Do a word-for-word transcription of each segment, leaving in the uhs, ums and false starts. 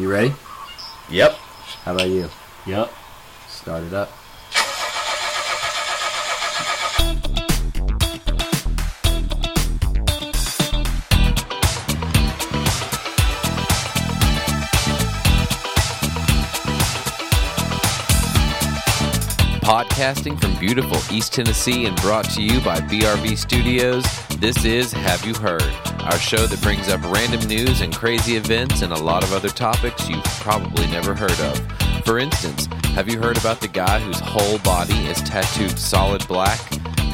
You ready? Yep. How about you? Yep. Start it up. Podcasting from beautiful East Tennessee and brought to you by B R V Studios, this is Have You Heard, our show that brings up random news and crazy events and a lot of other topics you've probably never heard of. For instance, have you heard about the guy whose whole body is tattooed solid black?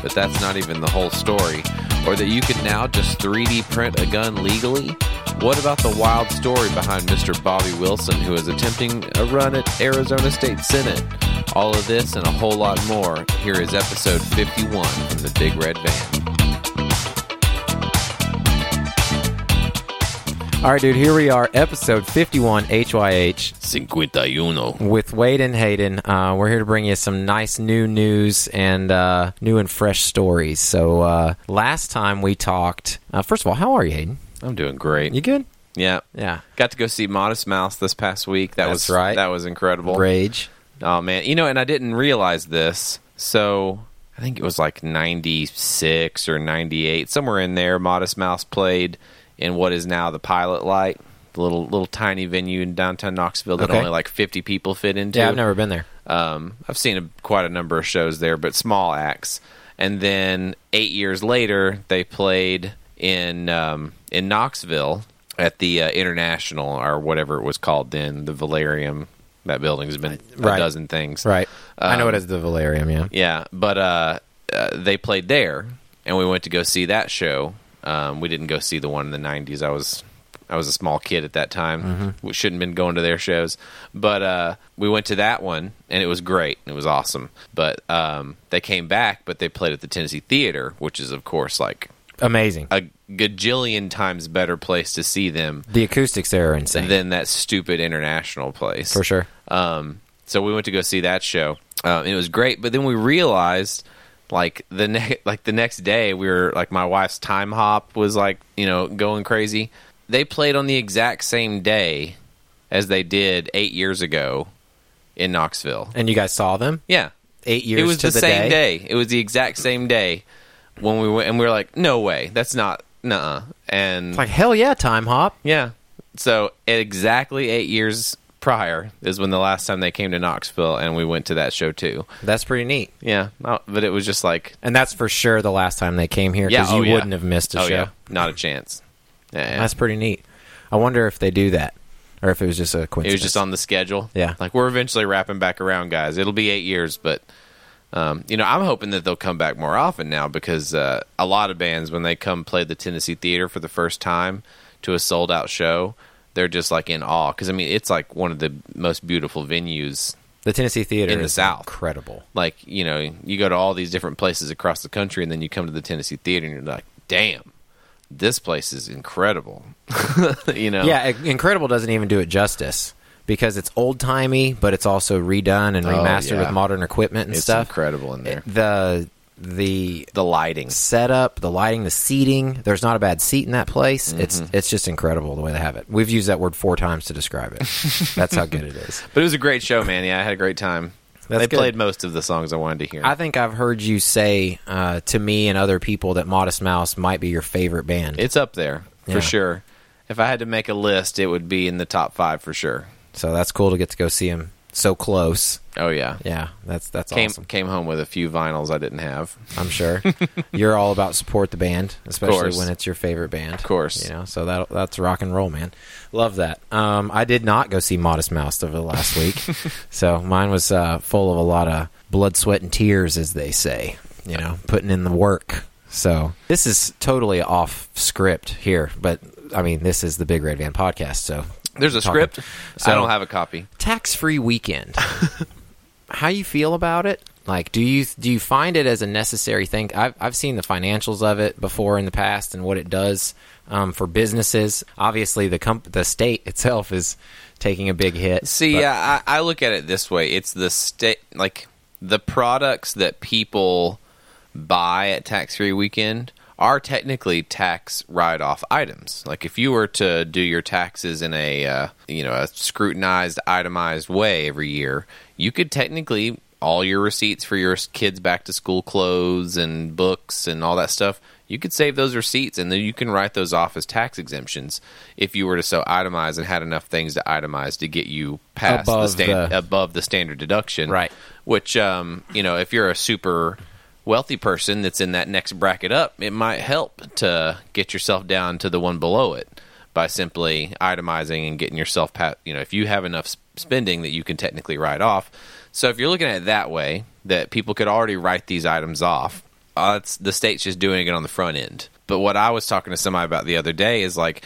But that's not even the whole story. Or that you can now just three D print a gun legally? What about the wild story behind Mister Bobby Wilson, who is attempting a run at Arizona State Senate? All of this and a whole lot more. Here is episode fifty-one from the Big Red Van. All right, dude, here we are, episode fifty-one, H Y H. fifty-one. With Wade and Hayden. Uh, we're here to bring you some nice new news and uh, new and fresh stories. So uh, last time we talked, uh, first of all, how are you, Hayden? I'm doing great. You good? Yeah. Yeah. Got to go see Modest Mouse this past week. That That's was, right. That was incredible. Rage. Oh, man. You know, and I didn't realize this. So I think it was like ninety-six or ninety-eight, somewhere in there, Modest Mouse played in what is now the Pilot Light, the little little tiny venue in downtown Knoxville that okay. only like fifty people fit into. Yeah, I've never been there. Um, I've seen a, quite a number of shows there, but small acts. And then eight years later, they played in um, in Knoxville at the uh, International or whatever it was called then, the Valerium. That building's been a right. dozen things. Right. Um, I know it as the Valerium, yeah. Yeah, but uh, uh, they played there, and we went to go see that show. Um, we didn't go see the one in the nineties. I was I was a small kid at that time. Mm-hmm. We shouldn't have been going to their shows. But uh, we went to that one, and it was great. It was awesome. But um, they came back, but they played at the Tennessee Theater, which is, of course, like... amazing. A gajillion times better place to see them. The acoustics there are insane. Than that stupid International place. For sure. Um, so we went to go see that show. Um, it was great, but then we realized, like, the ne- like the next day, we were, like, my wife's time hop was, like, you know, going crazy. They played on the exact same day as they did eight years ago in Knoxville. And you guys saw them? Yeah. Eight years to the day? It was the, the same day. day. It was the exact same day. When we went, and we were like, no way, that's not, nuh-uh. And it's like, hell yeah, time hop. Yeah. So exactly eight years prior is when the last time they came to Knoxville, and we went to that show too. That's pretty neat. Yeah. But it was just like... and that's for sure the last time they came here, because yeah, oh, you yeah. wouldn't have missed a oh, show. Yeah. Not a chance. Yeah, that's pretty neat. I wonder if they do that, or if it was just a coincidence. It was just on the schedule. Yeah. Like, we're eventually wrapping back around, guys. It'll be eight years, but... Um, you know, I'm hoping that they'll come back more often now, because uh, a lot of bands, when they come play the Tennessee Theater for the first time to a sold-out show, they're just, like, in awe. Because, I mean, it's, like, one of the most beautiful venues. The Tennessee Theater in the South. Incredible. Like, you know, you go to all these different places across the country, and then you come to the Tennessee Theater, and you're like, damn, this place is incredible. You know? Yeah, incredible doesn't even do it justice. Because it's old-timey, but it's also redone and remastered oh, yeah. with modern equipment and it's stuff. It's incredible in there. The the the lighting setup, the lighting, the seating. There's not a bad seat in that place. Mm-hmm. It's it's just incredible the way they have it. We've used that word four times to describe it. That's how good it is. But it was a great show, man. Yeah, I had a great time. That's they good. Played most of the songs I wanted to hear. I think I've heard you say uh, to me and other people that Modest Mouse might be your favorite band. It's up there, for yeah. sure. If I had to make a list, it would be in the top five for sure. So that's cool to get to go see him so close. Oh, yeah. Yeah, that's that's came, awesome. Came home with a few vinyls I didn't have. I'm sure. You're all about support the band, especially when it's your favorite band. Of course. You know, so that that's rock and roll, man. Love that. Um, I did not go see Modest Mouse over the last week. So mine was uh, full of a lot of blood, sweat, and tears, as they say. You know, putting in the work. So this is totally off script here, but, I mean, this is the Big Red Van podcast, so... There's a talking. script. So, I don't have a copy. Tax-free weekend. How you feel about it? Like, do you do you find it as a necessary thing? I've I've seen the financials of it before in the past and what it does um, for businesses. Obviously, the comp- the state itself is taking a big hit. See, but- yeah, I, I look at it this way: it's the state, like the products that people buy at tax-free weekend are technically tax write-off items. Like, if you were to do your taxes in a, uh, you know, a scrutinized, itemized way every year, you could technically, all your receipts for your kids' back-to-school clothes and books and all that stuff, you could save those receipts, and then you can write those off as tax exemptions if you were to so itemize and had enough things to itemize to get you past above the, stand- the... above the standard deduction. Right. Which, um, you know, if you're a super wealthy person that's in that next bracket up, it might help to get yourself down to the one below it by simply itemizing and getting yourself past, you know, if you have enough spending that you can technically write off. So if you're looking at it that way, that people could already write these items off, uh, it's, the state's just doing it on the front end. But what I was talking to somebody about the other day is, like,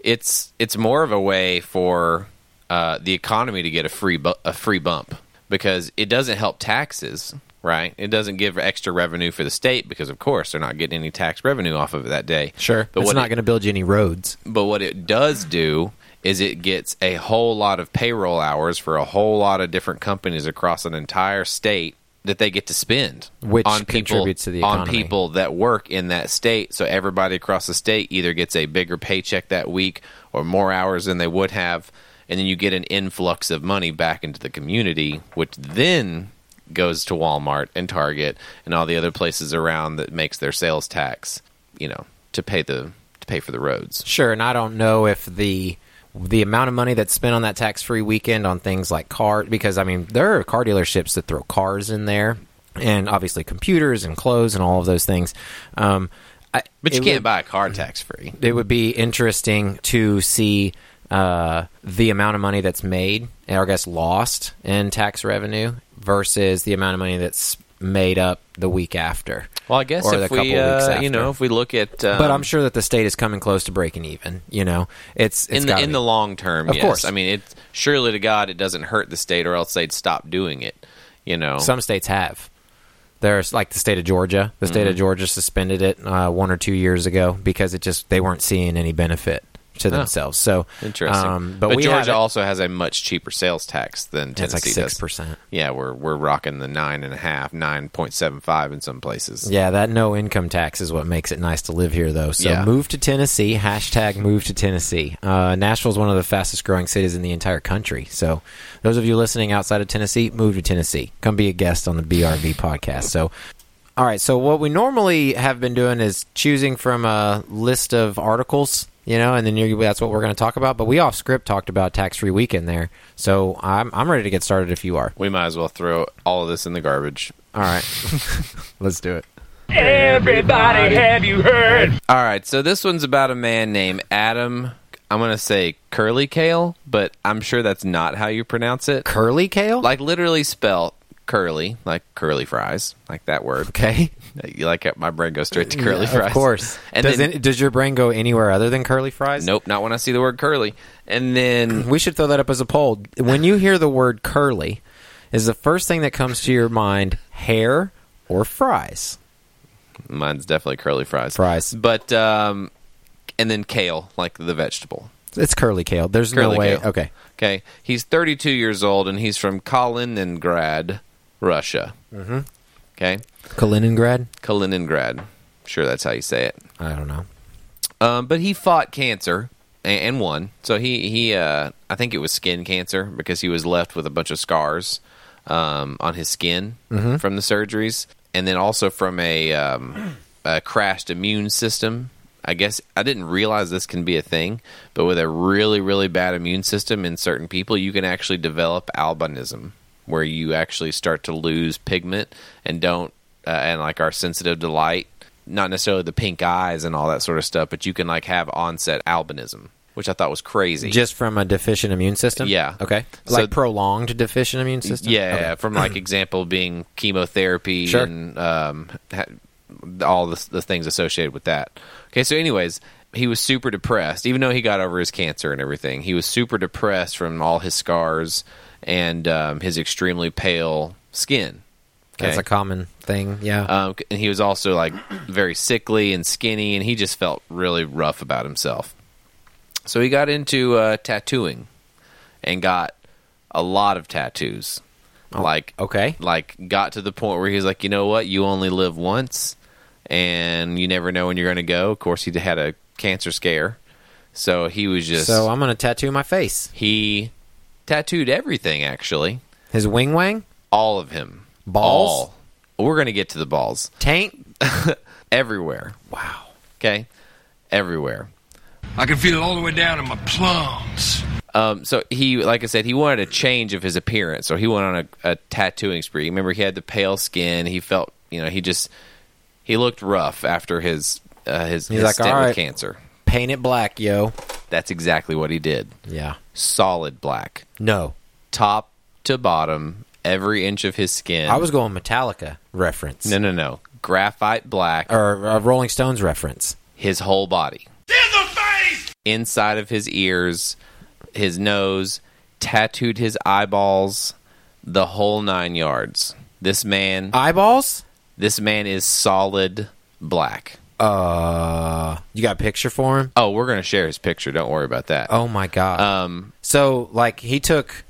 it's it's more of a way for uh, the economy to get a free bu- a free bump, because it doesn't help taxes, right? It doesn't give extra revenue for the state because, of course, they're not getting any tax revenue off of it that day. Sure, but it's not going to build you any roads. But what it does do is it gets a whole lot of payroll hours for a whole lot of different companies across an entire state that they get to spend, which on people, contributes to the economy. On people that work in that state. So everybody across the state either gets a bigger paycheck that week or more hours than they would have, and then you get an influx of money back into the community, which then goes to Walmart and Target and all the other places around that makes their sales tax, you know, to pay the to pay for the roads. Sure, and I don't know if the... the amount of money that's spent on that tax-free weekend on things like car, because, I mean, there are car dealerships that throw cars in there, and obviously computers and clothes and all of those things. Um, I, but you can't would, buy a car tax-free. It would be interesting to see uh, the amount of money that's made, or I guess lost in tax revenue, versus the amount of money that's made up the week after. Well, I guess if we, uh, you know, if we look at, um, but I'm sure that the state is coming close to breaking even. You know, it's, it's in the in be. the long term. Of yes. course, I mean, it's surely to God it doesn't hurt the state, or else they'd stop doing it. You know, some states have. There's like the state of Georgia. The state mm-hmm. of Georgia suspended it uh, one or two years ago because it just they weren't seeing any benefit to themselves. Oh, so interesting. Um, but but we Georgia also has a much cheaper sales tax than Tennessee. It's like six percent. Yeah, we're we're rocking the nine and a half, nine point seven five in some places. Yeah, that no income tax is what makes it nice to live here, though. So yeah. Move to Tennessee. Hashtag move to Tennessee. Uh, Nashville is one of the fastest growing cities in the entire country. So those of you listening outside of Tennessee, move to Tennessee. Come be a guest on the B R V podcast. So. All right. So what we normally have been doing is choosing from a list of articles, you know, and then you, that's what we're going to talk about. But we off script talked about tax-free weekend there. So I'm I'm ready to get started if you are. We might as well throw all of this in the garbage. All right. Let's do it. Everybody, have you heard? All right. So this one's about a man named Adam, I'm going to say Curly Kale, but I'm sure that's not how you pronounce it. Curly Kale? Like literally spelled. Curly, like curly fries, like that word. Okay. You like it? My brain goes straight to curly yeah, fries. Of course. And does, then, it, does your brain go anywhere other than curly fries? Nope, not when I see the word curly. And then... we should throw that up as a poll. When you hear the word curly, is the first thing that comes to your mind hair or fries? Mine's definitely curly fries. Fries. But, um, and then kale, like the vegetable. It's Curly Kale. There's curly no way. Kale. Okay. Okay. He's thirty-two years old, and he's from Kaliningrad, Russia. Mm-hmm. Okay. Kaliningrad? Kaliningrad. I'm sure that's how you say it. I don't know. Um, but he fought cancer and, and won. So he, he uh, I think it was skin cancer because he was left with a bunch of scars um, on his skin mm-hmm. from the surgeries. And then also from a, um, a crashed immune system. I guess I didn't realize this can be a thing, but with a really, really bad immune system in certain people, you can actually develop albinism, where you actually start to lose pigment and don't, uh, and like are sensitive to light, not necessarily the pink eyes and all that sort of stuff, but you can like have onset albinism, which I thought was crazy. Just from a deficient immune system? Yeah. Okay. Like so, prolonged deficient immune system? Yeah. Okay. From like example being chemotherapy sure. and um, all the, the things associated with that. Okay. So anyways, he was super depressed, even though he got over his cancer and everything. He was super depressed from all his scars and um, his extremely pale skin. Okay. That's a common thing, yeah. Um, and he was also like very sickly and skinny, and he just felt really rough about himself. So he got into uh, tattooing and got a lot of tattoos. Oh, like okay, like got to the point where he was like, you know what, you only live once. and you never know when you're going to go. Of course, he had a cancer scare, so he was just... So I'm going to tattoo my face. He tattooed everything, actually. His wing wang? All of him. Balls? All. We're going to get to the balls. Taint? Everywhere. Wow. Okay? Everywhere. I can feel it all the way down in my plums. Um, so he, like I said, he wanted a change of his appearance, so he went on a, a tattooing spree. Remember, he had the pale skin. He felt, you know, he just, he looked rough after his uh, his, his like, stint right. with cancer. Paint it black, yo. That's exactly what he did. Yeah. Solid black. No. Top to bottom, every inch of his skin. I was going Metallica reference. No, no, no. Graphite black. Or uh, Rolling Stones reference. His whole body. In the face! Inside of his ears, his nose, tattooed his eyeballs, the whole nine yards. This man... Eyeballs? This man is solid black. Uh, you got a picture for him? Oh, we're going to share his picture. Don't worry about that. Oh, my God. Um, so, like, he took...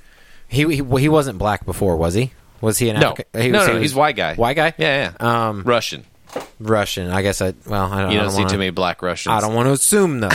He he, he wasn't black before, was he? Was he an... No, Africa, he was, no, no, he was, he's white guy. White guy? Yeah, yeah. Um, Russian. Russian. I guess I... Well, I don't know. You don't, don't see wanna, too many black Russians. I don't want to assume, though.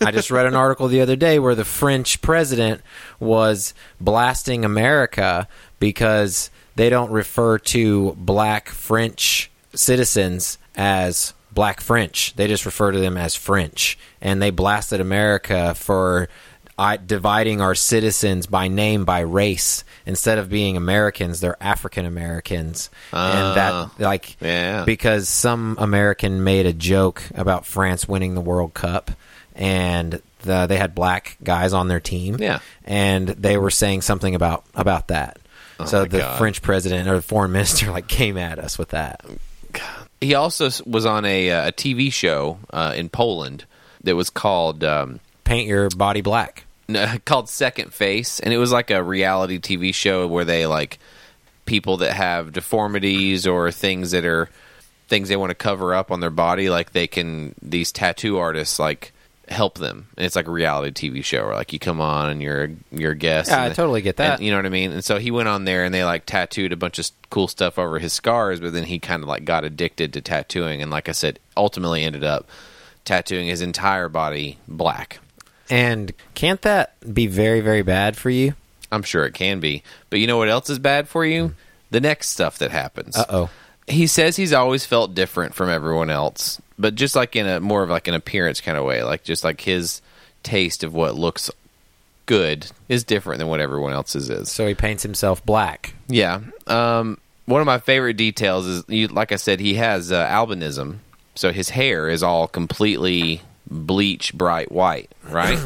I just read an article the other day where the French president was blasting America because... They don't refer to black French citizens as black French. They just refer to them as French. And they blasted America for uh, dividing our citizens by name, by race. Instead of being Americans, they're African Americans. Uh, and that, like, yeah. Because some American made a joke about France winning the World Cup. And the, they had black guys on their team. Yeah. And they were saying something about, about that. Oh so the God. French president or the foreign minister like came at us with that. God. He also was on a, a T V show uh, in Poland that was called um, Paint Your Body Black. No, called Second Face, and it was like a reality T V show where they like people that have deformities or things that are things they want to cover up on their body. Like they can these tattoo artists like. Help them. And it's like a reality T V show where like you come on and you're you're a guest. Yeah, I they, totally get that. And, you know what I mean? And so he went on there and they like tattooed a bunch of cool stuff over his scars, but then he kind of like got addicted to tattooing and like I said, ultimately ended up tattooing his entire body black. And can't that be very, very bad for you? I'm sure it can be. But you know what else is bad for you? Mm. The next stuff that happens. Uh-oh. He says he's always felt different from everyone else, but just like in a more of like an appearance kind of way, like just like his taste of what looks good is different than what everyone else's is. So he paints himself black. Yeah. Um, one of my favorite details is, you, like I said, he has uh, albinism, so his hair is all completely bleach, bright white, right?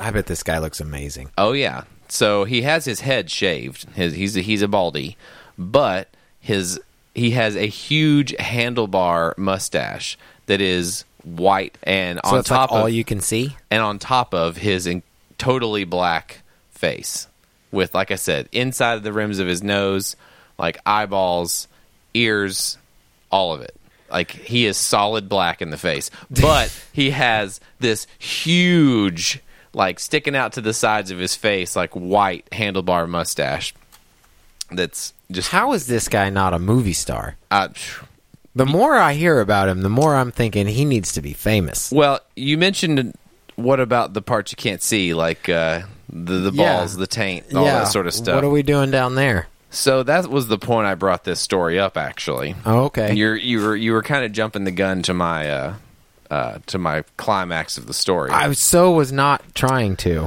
I bet this guy looks amazing. Oh, yeah. So he has his head shaved. His, he's, a, he's a baldy, but his... He has a huge handlebar mustache that is white and so on it's top like all of, you can see, and on top of his in, totally black face with, like I said, inside of the rims of his nose, like eyeballs, ears, all of it. Like he is solid black in the face, but he has this huge, like sticking out to the sides of his face, like white handlebar mustache. That's just how is this guy not a movie star? Uh, the more I hear about him, the more I'm thinking he needs to be famous. Well, you mentioned what about the parts you can't see, like uh, the the yeah. balls, the taint, all yeah. that sort of stuff. What are we doing down there? So that was the point I brought this story up. Actually, oh, okay, you're you were you were kind of jumping the gun to my uh, uh, to my climax of the story. I so was not trying to.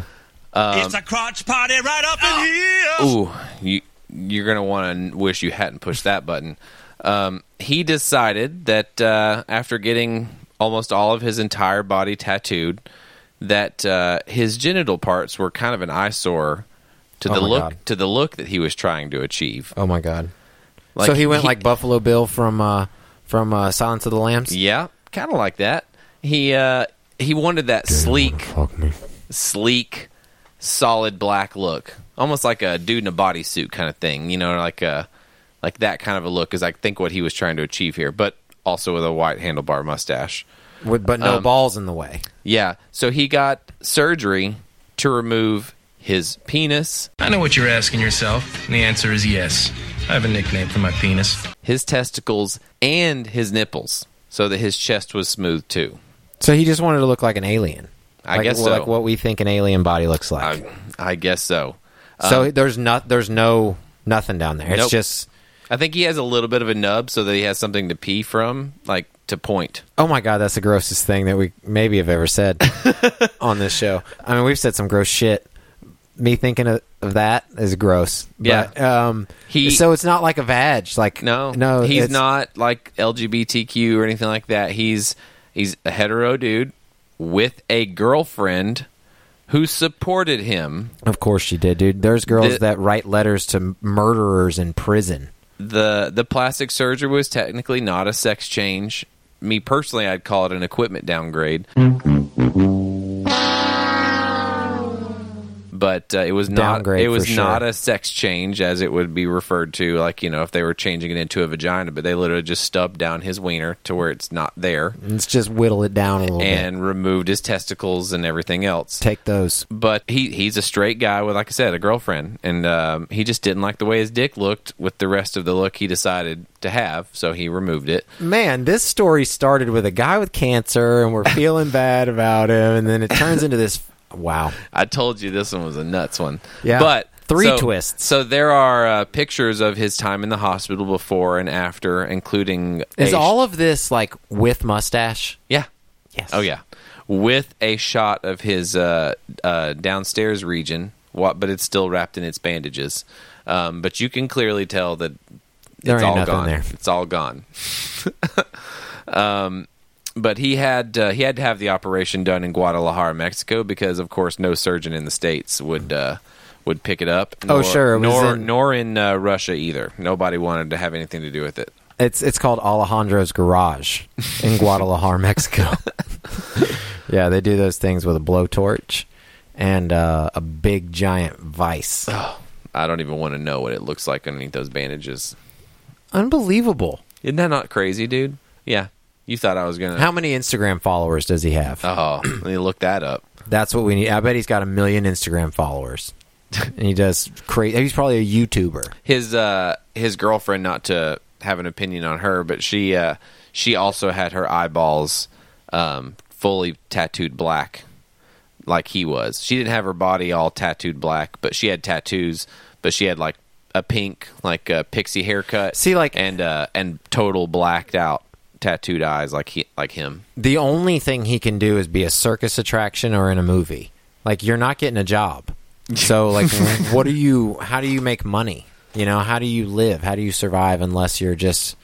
Um, it's a crotch party right up oh. in here. Ooh, you. You're going to want to wish you hadn't pushed that button. Um, he decided that uh, after getting almost all of his entire body tattooed, that uh, his genital parts were kind of an eyesore to oh the look God. to the look that he was trying to achieve. Oh my God! Like, so he went he, like Buffalo Bill from uh, from uh, Silence of the Lambs. Yeah, kind of like that. He uh, he wanted that Dude, sleek, sleek, solid black look. Almost like a dude in a bodysuit kind of thing, you know, like a, like that kind of a look is, I think, what he was trying to achieve here, but also with a white handlebar mustache. With, but no um, balls in the way. Yeah, so he got surgery to remove his penis. I know what you're asking yourself, and the answer is yes. I have a nickname for my penis. His testicles and his nipples. so that his chest was smooth too. So he just wanted to look like an alien. I like, guess so. Like what we think an alien body looks like. I, I guess so. So um, there's not, there's no nothing down there. It's nope. just. I think he has a little bit of a nub so that he has something to pee from, like to point. Oh my God, that's the grossest thing that we maybe have ever said on this show. I mean, we've said some gross shit. Me thinking of, of that is gross. Yeah. But, um, he, so it's not like a vag. Like no, no, he's not like L G B T Q or anything like that. He's he's a hetero dude with a girlfriend who supported him. Of course she did, dude. There's girls the, that write letters to murderers in prison. The the plastic surgery was technically not a sex change. Me personally, I'd call it an equipment downgrade. But uh, it was not downgrade, it was sure. not a sex change as it would be referred to, like, you know, if they were changing it into a vagina, but they literally just stubbed down his wiener to where it's not there. Let's just whittle it down a little and bit. And removed his testicles and everything else. Take those. But he he's a straight guy with, like I said, a girlfriend. And um, he just didn't like the way his dick looked with the rest of the look he decided to have, so he removed it. Man, this story started with a guy with cancer, and we're feeling bad about him, and then it turns into this... Wow. I told you this one was a nuts one. Yeah. But three so, twists. So there are uh, pictures of his time in the hospital before and after, including... Is a, all of this, like, with mustache? Yeah. Yes. Oh, yeah. With a shot of his uh, uh, downstairs region, but it's still wrapped in its bandages. Um, but you can clearly tell that there it's all gone. There. It's all gone. um But he had uh, he had to have the operation done in Guadalajara, Mexico, because of course no surgeon in the States would uh, would pick it up. Nor, oh sure, it was nor in, nor in uh, Russia either. Nobody wanted to have anything to do with it. It's it's called Alejandro's Garage in Guadalajara, Mexico. Yeah, they do those things with a blowtorch and uh, a big giant vise. Oh, I don't even want to know what it looks like underneath those bandages. Unbelievable! Isn't that not crazy, dude? Yeah. You thought I was going to... How many Instagram followers does he have? Oh, let me look that up. That's what we need. I bet he's got a million Instagram followers. And he does... Cra- he's probably a YouTuber. His uh, his girlfriend, not to have an opinion on her, but she uh, she also had her eyeballs um, fully tattooed black, like he was. She didn't have her body all tattooed black, but she had tattoos, but she had like a pink, like a pixie haircut. See, like... And, uh, and total blacked out. Tattooed eyes like he like him. The only thing he can do is be a circus attraction or in a movie. Like, you're not getting a job, so like what do you how do you make money, you know? How do you live? How do you survive unless you're just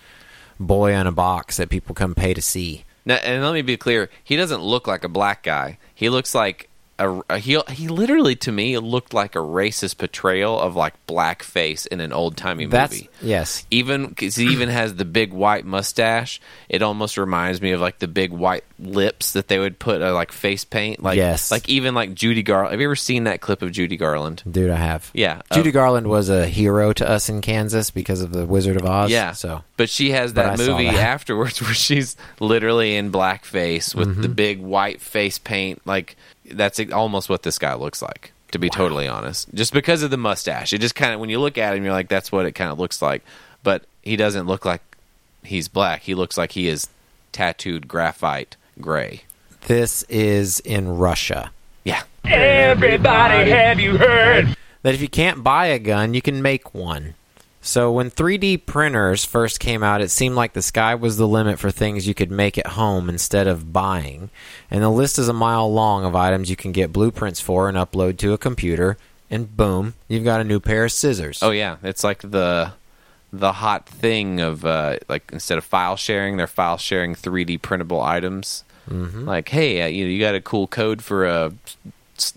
boy on a box that people come pay to see? Now, and let me be clear, he doesn't look like a black guy. He looks like a, a he, he literally to me looked like a racist portrayal of like blackface in an old timey movie. Yes, even because he even has the big white mustache. It almost reminds me of like the big white lips that they would put uh, like face paint. Like yes, like even like Judy Garland. Have you ever seen that clip of Judy Garland? Dude, I have. Yeah, Judy um, Garland was a hero to us in Kansas because of the Wizard of Oz. Yeah, so but she has that movie that. afterwards where she's literally in blackface with mm-hmm. the big white face paint like. That's almost what this guy looks like, to be wow. totally honest. Just because of the mustache. It just kind of, when you look at him, you're like, that's what it kind of looks like. But he doesn't look like he's black. He looks like he is tattooed graphite gray. This is in Russia. Yeah. Everybody, have you heard? That if you can't buy a gun, you can make one. So when three D printers first came out, it seemed like the sky was the limit for things you could make at home instead of buying. And the list is a mile long of items you can get blueprints for and upload to a computer. And boom, you've got a new pair of scissors. Oh, yeah. It's like the the hot thing of, uh, like, instead of file sharing, they're file sharing three D printable items. Mm-hmm. Like, hey, uh, you know, you got a cool code for a,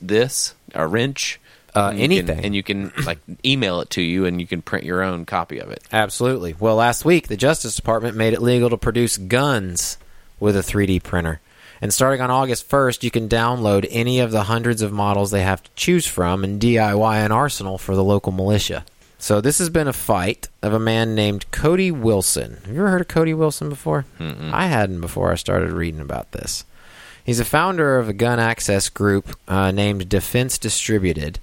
this, a wrench. Uh, and anything. Can, and you can like email it to you and you can print your own copy of it. Absolutely. Well, last week, the Justice Department made it legal to produce guns with a three D printer. And starting on August first, you can download any of the hundreds of models they have to choose from and D I Y an arsenal for the local militia. So this has been a fight of a man named Cody Wilson. Have you ever heard of Cody Wilson before? Mm-mm. I hadn't before I started reading about this. He's a founder of a gun access group uh, named Defense Distributed,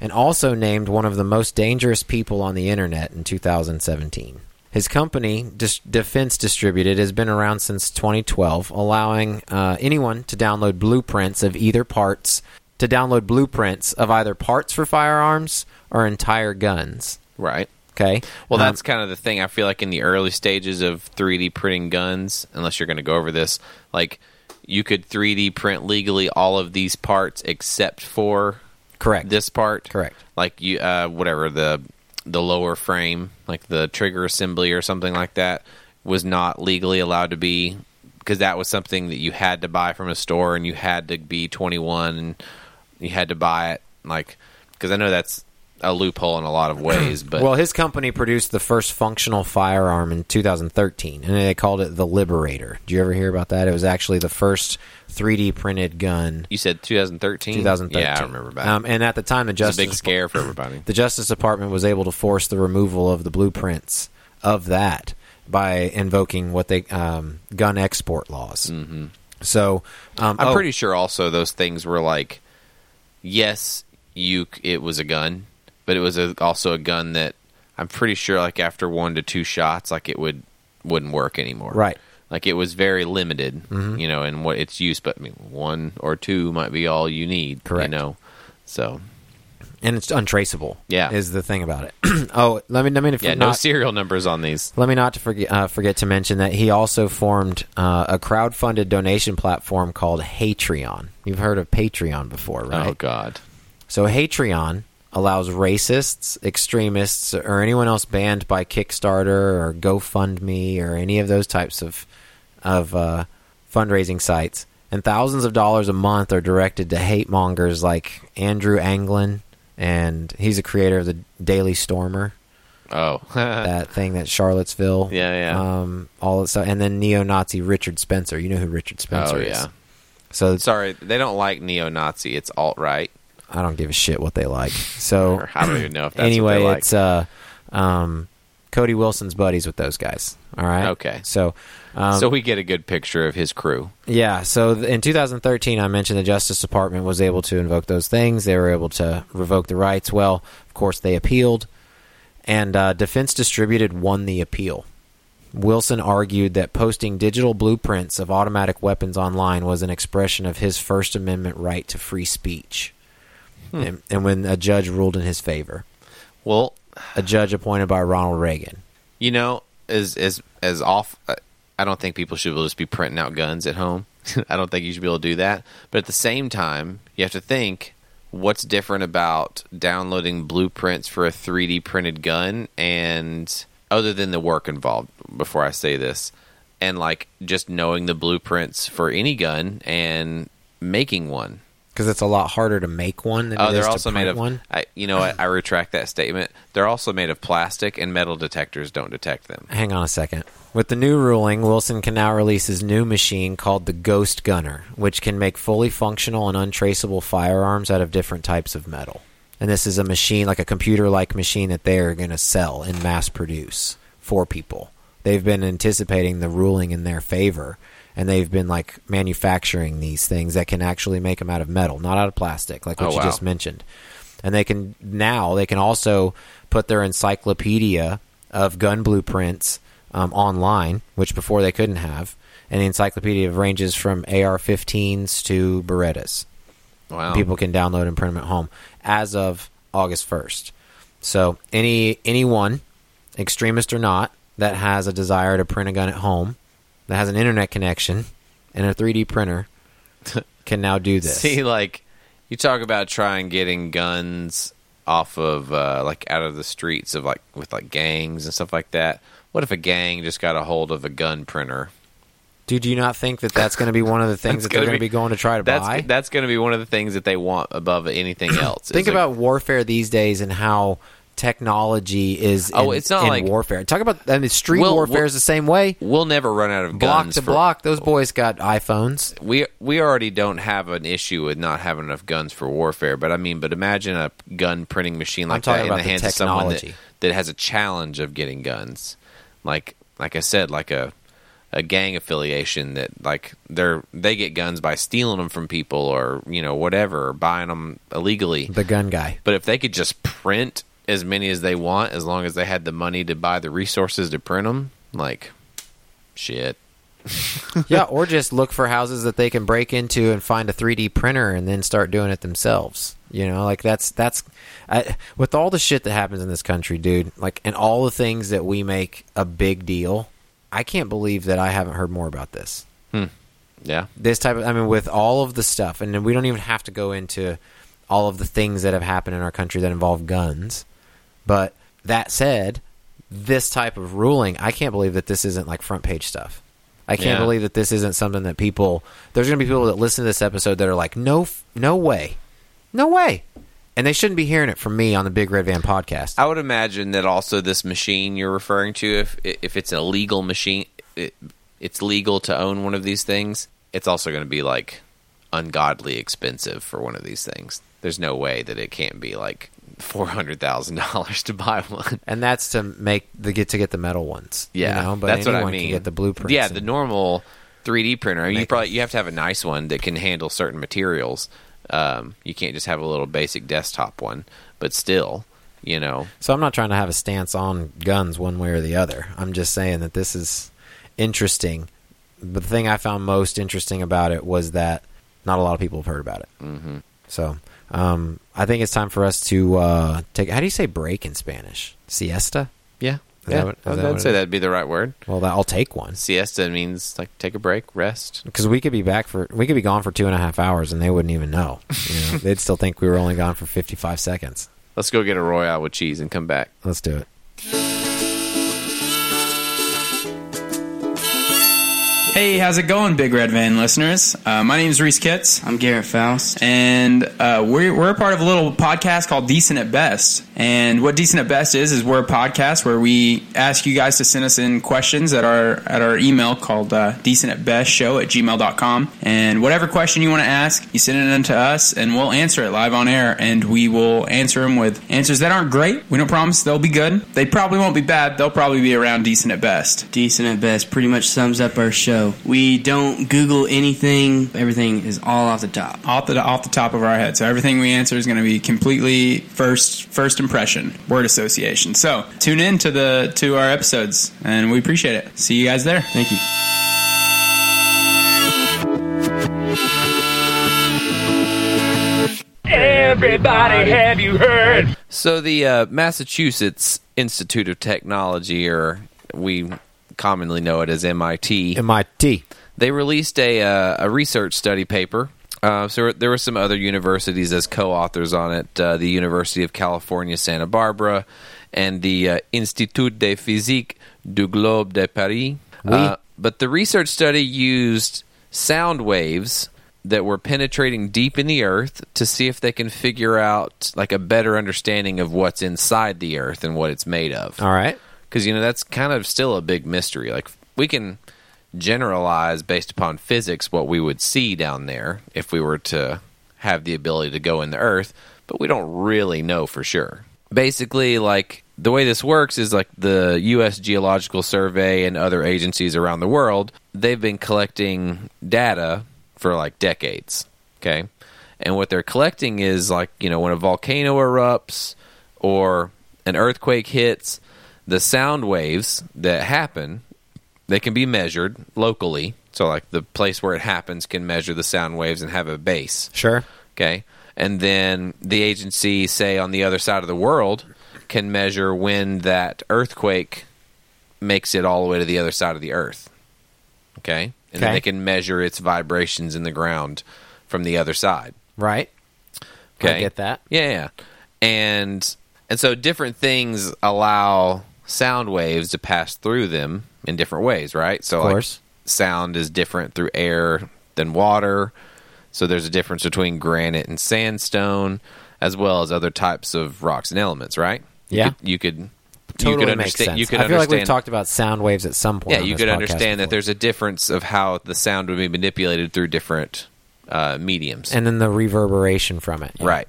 and also named one of the most dangerous people on the internet in two thousand seventeen. His company, Dis- Defense Distributed, has been around since twenty twelve, allowing uh, anyone to download blueprints of either parts, to download blueprints of either parts for firearms or entire guns. Right. Okay. Well, that's um, kind of the thing. I feel like in the early stages of three D printing guns, unless you're going to go over this, like you could three D print legally all of these parts except for correct this part. Correct. Like you, uh, whatever the the lower frame, like the trigger assembly or something like that, was not legally allowed to be, because that was something that you had to buy from a store and you had to be twenty-one and you had to buy it. Like, because I know that's a loophole in a lot of ways, but well, his company produced the first functional firearm in two thousand thirteen, and they called it the Liberator. Did you ever hear about that? It was actually the first three D printed gun. You said two thousand thirteen? two thousand thirteen. Yeah, I remember that. Um, and at the time, the Justice it was a big scare for everybody. The Justice Department was able to force the removal of the blueprints of that by invoking what they um, gun export laws. Mm-hmm. So um, I'm oh, pretty sure also those things were like, yes, you it was a gun. But it was a, also a gun that I'm pretty sure, like after one to two shots, like it would wouldn't work anymore. Right. Like it was very limited, mm-hmm. you know, in what its use. But I mean, one or two might be all you need. Correct. You know, so and it's untraceable. Yeah, is the thing about it. oh, let me let me yeah, not, no serial numbers on these. Let me not to forget uh, forget to mention that he also formed uh, a crowdfunded donation platform called Hatreon. You've heard of Patreon before, right? Oh God. So Hatreon allows racists, extremists, or anyone else banned by Kickstarter or GoFundMe or any of those types of of uh, fundraising sites. And thousands of dollars a month are directed to hate mongers like Andrew Anglin, and he's a creator of the Daily Stormer. Oh. That thing that's Charlottesville. Yeah, yeah. Um, all that stuff. And then neo-Nazi Richard Spencer. You know who Richard Spencer oh, is. Oh, yeah. So sorry, they don't like neo-Nazi. It's alt-right. I don't give a shit what they like. So I don't even know if that's anyway, what they like. It's uh, um, Cody Wilson's buddies with those guys. All right. Okay. So, um, so we get a good picture of his crew. Yeah. So th- in two thousand thirteen, I mentioned the Justice Department was able to invoke those things. They were able to revoke the rights. Well, of course, they appealed, and uh, Defense Distributed won the appeal. Wilson argued that posting digital blueprints of automatic weapons online was an expression of his First Amendment right to free speech. Hmm. And, and when a judge ruled in his favor. Well, a judge appointed by Ronald Reagan. You know, as as as off, I don't think people should be able to just be printing out guns at home. I don't think you should be able to do that. But at the same time, you have to think, what's different about downloading blueprints for a three D printed gun, and other than the work involved, before I say this, and like just knowing the blueprints for any gun and making one. Because it's a lot harder to make one than oh, it is also to print made of, one. I, you know, I, I retract that statement. They're also made of plastic, and metal detectors don't detect them. Hang on a second. With the new ruling, Wilson can now release his new machine called the Ghost Gunner, which can make fully functional and untraceable firearms out of different types of metal. And this is a machine, like a computer-like machine, that they are going to sell and mass-produce for people. They've been anticipating the ruling in their favor. And they've been, like, manufacturing these things that can actually make them out of metal, not out of plastic, like what oh, wow. you just mentioned. And they can now, they can also put their encyclopedia of gun blueprints um, online, which before they couldn't have. And the encyclopedia ranges from A R fifteens to Berettas. Wow. And people can download and print them at home as of August first. So any anyone, extremist or not, that has a desire to print a gun at home, that has an internet connection and a three D printer can now do this. See, like, you talk about trying getting guns off of, uh, like, out of the streets of, like, with, like, gangs and stuff like that. What if a gang just got a hold of a gun printer? Dude, do you not think that that's going to be one of the things that they're going to be going to try to that's, buy? That's going to be one of the things that they want above anything else. Think about like, warfare these days and how technology is oh, in, it's not in like, warfare. Talk about I mean, street we'll, warfare we'll, is the same way. We'll never run out of block guns. Block to for, block. Those boys got iPhones. We we already don't have an issue with not having enough guns for warfare, but I mean, but imagine a gun printing machine like that in the, the hands technology. of someone that, that has a challenge of getting guns. Like like I said, like a a gang affiliation that like they're they get guns by stealing them from people or you know whatever, or buying them illegally. The gun guy. But if they could just print as many as they want, as long as they had the money to buy the resources to print them. Like, shit. Yeah, or just look for houses that they can break into and find a three D printer and then start doing it themselves. You know, like that's that's I, with all the shit that happens in this country, dude, like, and all the things that we make a big deal. I can't believe that I haven't heard more about this. Hmm. Yeah. This type of, I mean, with all of the stuff, and then we don't even have to go into all of the things that have happened in our country that involve guns. But that said, this type of ruling, I can't believe that this isn't like front page stuff. I can't yeah. believe that this isn't something that people, there's going to be people that listen to this episode that are like, no, no way, no way. And they shouldn't be hearing it from me on the Big Red Van podcast. I would imagine that also this machine you're referring to, if if it's a legal machine, it, it's legal to own one of these things. It's also going to be like ungodly expensive for one of these things. There's no way that it can't be like four hundred thousand dollars to buy one. And that's to make the get to get the metal ones. Yeah, you know? But that's what I mean. Can get the blueprints. Yeah, the normal three D printer. You probably you have to have a nice one that can handle certain materials. Um, you can't just have a little basic desktop one, but still, you know. So I'm not trying to have a stance on guns one way or the other. I'm just saying that this is interesting. But the thing I found most interesting about it was that not a lot of people have heard about it. Mm-hmm. So um, I think it's time for us to uh, take. How do you say break in Spanish? Siesta? Yeah. Is yeah, what, I'd that say that'd be the right word. Well, that, I'll take one. Siesta means like take a break, rest. Because we could be back for we could be gone for two and a half hours, and they wouldn't even know. You know? They'd still think we were only gone for fifty-five seconds. Let's go get a Royale with cheese and come back. Let's do it. Hey, how's it going, Big Red Van listeners? Uh, my name is Reese Kitts. I'm Garrett Faust. And uh, we're, we're a part of a little podcast called Decent at Best. And what Decent at Best is, is we're a podcast where we ask you guys to send us in questions at our at our email called uh, decent at best show at gmail dot com. And whatever question you want to ask, you send it in to us, and we'll answer it live on air. And we will answer them with answers that aren't great. We don't promise they'll be good. They probably won't be bad. They'll probably be around Decent at Best. Decent at Best pretty much sums up our show. We don't Google anything. Everything is all off the top. Off the off the top of our head. So everything we answer is going to be completely first first impression, word association. So tune in to the to our episodes, and we appreciate it. See you guys there. Thank you. Everybody, have you heard? So the uh, Massachusetts Institute of Technology, or we commonly know it as M I T. M I T. They released a uh, a research study paper. Uh, so there were some other universities as co-authors on it. Uh, the University of California, Santa Barbara, and the uh, Institut de Physique du Globe de Paris. Oui. Uh, but the research study used sound waves that were penetrating deep in the earth to see if they can figure out like a better understanding of what's inside the earth and what it's made of. All right. Because, you know, that's kind of still a big mystery. Like, we can generalize based upon physics what we would see down there if we were to have the ability to go in the earth, but we don't really know for sure. Basically, like, the way this works is, like, the U S Geological Survey and other agencies around the world, they've been collecting data for, like, decades, okay? And what they're collecting is, like, you know, when a volcano erupts or an earthquake hits, the sound waves that happen, they can be measured locally. So, like, the place where it happens can measure the sound waves and have a base. Sure. Okay. And then the agency, say, on the other side of the world, can measure when that earthquake makes it all the way to the other side of the earth. Okay? And okay. Then they can measure its vibrations in the ground from the other side. Right. Okay. I get that. Yeah, yeah. And, and so different things allow sound waves to pass through them in different ways, right? So, like, sound is different through air than water. So there's a difference between granite and sandstone, as well as other types of rocks and elements, right? Yeah, you could, you could totally you could understand. Sense. You could I feel understand, like we've talked about sound waves at some point. Yeah, you could understand before. That there's a difference of how the sound would be manipulated through different uh, mediums, and then the reverberation from it, yeah. Right?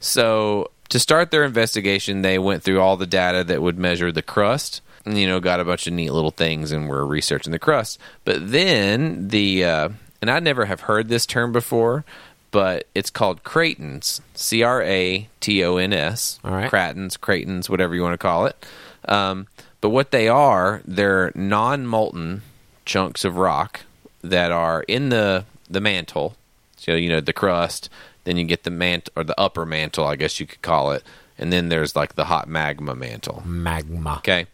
So. To start their investigation, they went through all the data that would measure the crust, and, you know, got a bunch of neat little things, and were researching the crust. But then the, uh, and I never have heard this term before, but it's called Cratons, C R A T O N S, all right. Cratons, Cratons, whatever you want to call it. Um, but what they are, they're non-molten chunks of rock that are in the, the mantle. So, you know, the crust, then you get the mantle, or the upper mantle, I guess you could call it, and then there's like the hot magma mantle. Magma. Okay.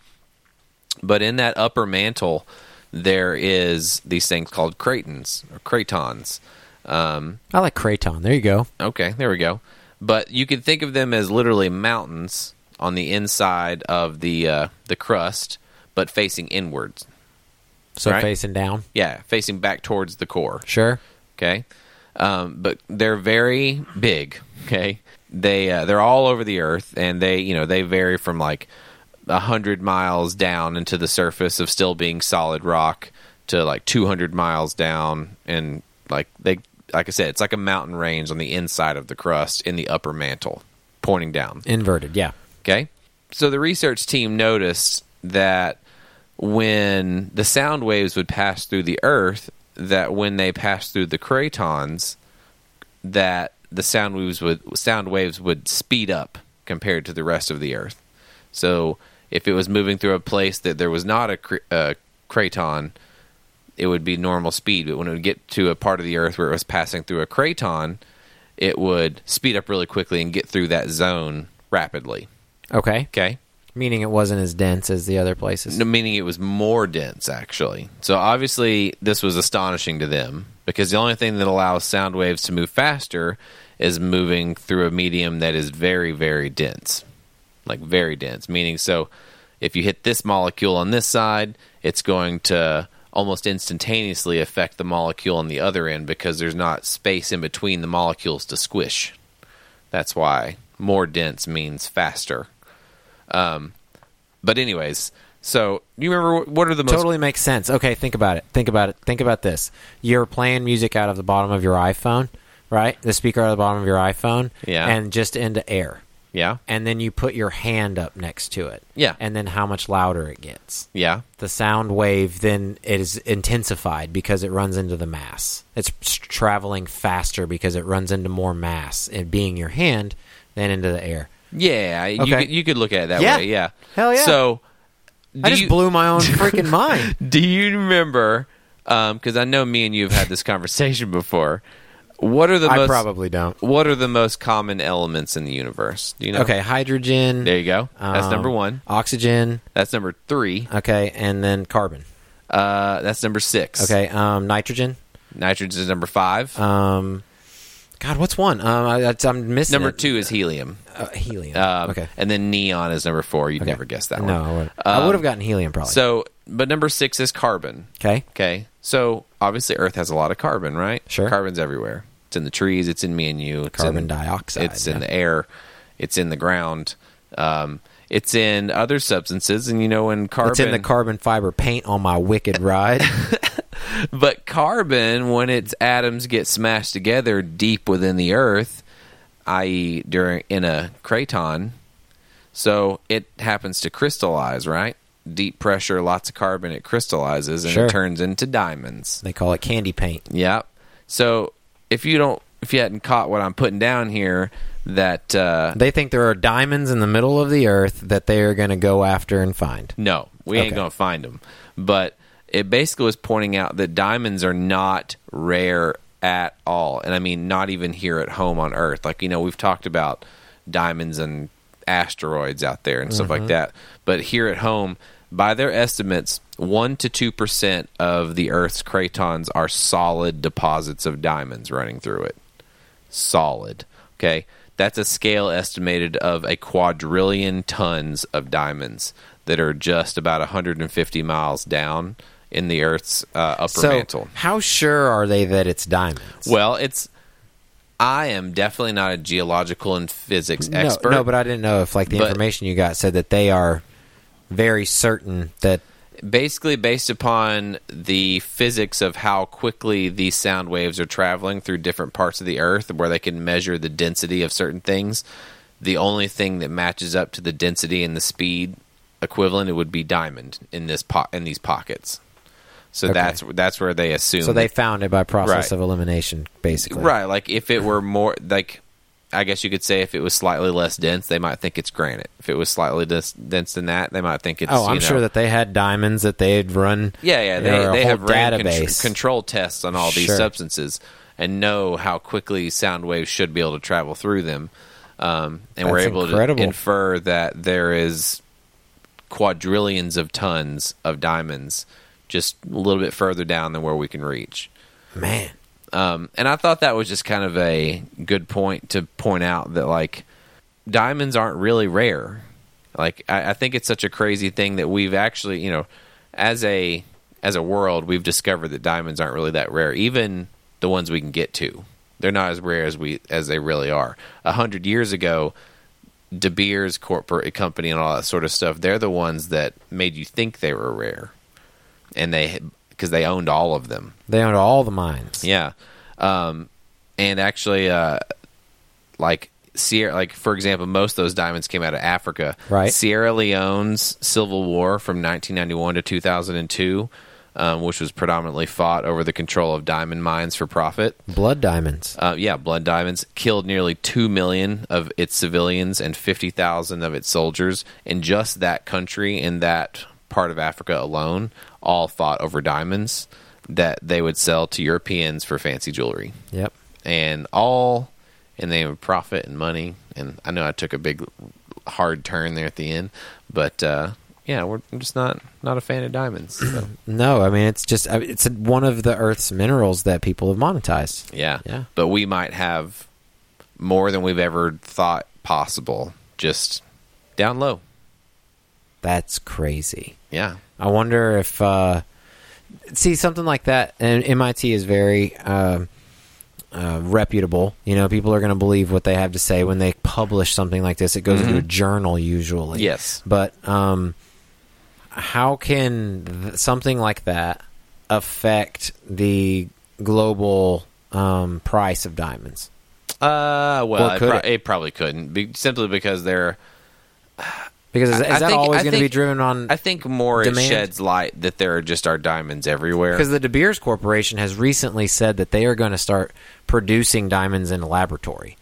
But in that upper mantle, there is these things called Cratons, or Cratons. Um, I like Craton. There you go. Okay, there we go. But you can think of them as literally mountains on the inside of the uh, the crust, but facing inwards. So right? Facing down? Yeah, facing back towards the core. Sure. Okay. Um, but they're very big, okay? They, uh, they're all over the earth, and they, you know, they vary from like one hundred miles down into the surface of still being solid rock to like two hundred miles down, and like they... Like I said, it's like a mountain range on the inside of the crust in the upper mantle, pointing down. Inverted, yeah. Okay? So the research team noticed that when the sound waves would pass through the Earth, that when they passed through the cratons, that the sound waves would, sound waves would speed up compared to the rest of the Earth. So if it was moving through a place that there was not a, a craton, it would be normal speed, but when it would get to a part of the Earth where it was passing through a craton, it would speed up really quickly and get through that zone rapidly. Okay. Okay. Meaning it wasn't as dense as the other places. No, meaning it was more dense, actually. So obviously, this was astonishing to them, because the only thing that allows sound waves to move faster is moving through a medium that is very, very dense. Like, very dense. Meaning, so, if you hit this molecule on this side, it's going to almost instantaneously affect the molecule on the other end because there's not space in between the molecules to squish. That's why more dense means faster. Um, but anyways, so you remember what are the most... Totally makes sense. Okay, think about it. Think about it. Think about this. You're playing music out of the bottom of your iPhone, right? The speaker out of the bottom of your iPhone. Yeah. And just into air. Yeah. And then you put your hand up next to it. Yeah. And then how much louder it gets. Yeah. The sound wave then is intensified because it runs into the mass. It's traveling faster because it runs into more mass, and being your hand, than into the air. Yeah. Okay. You could, you could look at it that yeah. way. Yeah. Hell yeah. So I just you, blew my own freaking mind. Do you remember, because um, I know me and you have had this conversation before, What are the I most, probably don't. What are the most common elements in the universe? Do you know? Okay, hydrogen. There you go. That's um, number one. Oxygen. That's number three. Okay, and then carbon. Uh, that's number six. Okay, um, nitrogen. Nitrogen is number five. Um, God, what's one? Um, I, I'm missing Number it. two is helium. Uh, helium. Uh, okay. And then neon is number four. You'd okay. never guess that one. No, I would um, have gotten helium probably. So, but number six is carbon. Okay. Okay. So, obviously, Earth has a lot of carbon, right? Sure. Carbon's everywhere. It's in the trees. It's in me and you. It's carbon in, dioxide. It's yeah. in the air. It's in the ground. Um, it's in other substances. And, you know, when carbon... It's in the carbon fiber paint on my wicked ride. But carbon, when its atoms get smashed together deep within the Earth, that is during in a craton, so it happens to crystallize, right? Deep pressure, lots of carbon, it crystallizes, and sure. it turns into diamonds. They call it candy paint. Yep. So... If you don't, if you hadn't caught what I'm putting down here, that uh, they think there are diamonds in the middle of the Earth that they are going to go after and find. No, we okay. ain't going to find them. But it basically was pointing out that diamonds are not rare at all, and I mean not even here at home on Earth. Like you know, we've talked about diamonds and asteroids out there and stuff mm-hmm. like that, but here at home, by their estimates, one percent to two percent of the Earth's cratons are solid deposits of diamonds running through it. Solid. Okay? That's a scale estimated of a quadrillion tons of diamonds that are just about one hundred fifty miles down in the Earth's uh, upper so mantle. So, how sure are they that it's diamonds? Well, it's... I am definitely not a geological and physics no, expert. No, but I didn't know if like the but, information you got said that they are... Very certain that... Basically based upon the physics of how quickly these sound waves are traveling through different parts of the Earth, where they can measure the density of certain things, the only thing that matches up to the density and the speed equivalent, it would be diamond in this po- in these pockets. So okay. that's that's where they assume. So they found it by process right. of elimination, basically. Right. Like if it were more like, I guess you could say if it was slightly less dense, they might think it's granite. If it was slightly dis- dense than that, they might think it's. Oh, I'm you know, sure that they had diamonds that they had run. Yeah, yeah. They, they have ran contr- control tests on all these sure. substances and know how quickly sound waves should be able to travel through them. Um, and that's we're able incredible. To infer that there is quadrillions of tons of diamonds just a little bit further down than where we can reach. Man. Um, and I thought that was just kind of a good point to point out that, like, diamonds aren't really rare. Like, I, I think it's such a crazy thing that we've actually, you know, as a as a world, we've discovered that diamonds aren't really that rare. Even the ones we can get to, they're not as rare as we as they really are. A hundred years ago, De Beers corporate company and all that sort of stuff, they're the ones that made you think they were rare, and they. Because they owned all of them. They owned all the mines. Yeah. Um, and actually, uh, like, Sierra, like for example, most of those diamonds came out of Africa. Right. Sierra Leone's Civil War from nineteen ninety-one to two thousand two, um, which was predominantly fought over the control of diamond mines for profit. Blood diamonds. Uh, yeah, blood diamonds. Killed nearly two million of its civilians and fifty thousand of its soldiers in just that country, in that part of Africa alone. All fought over diamonds that they would sell to Europeans for fancy jewelry. Yep. And all in the name of profit and money. And I know I took a big hard turn there at the end, but uh, yeah, we're I'm just not, not a fan of diamonds. So. No, I mean, it's just, it's one of the Earth's minerals that people have monetized. Yeah. Yeah. But we might have more than we've ever thought possible, just down low. That's crazy. Yeah. I wonder if, uh, see, something like that, and M I T is very uh, uh, reputable. You know, people are going to believe what they have to say when they publish something like this. It goes mm-hmm. into a journal usually. Yes. But um, how can th- something like that affect the global um, price of diamonds? Uh, well, it, pro- it? it probably couldn't, be- simply because they're... Because is, is that think, always going to be driven on I think more demand? It sheds light that there are just our diamonds everywhere. Because the De Beers Corporation has recently said that they are going to start producing diamonds in a laboratory.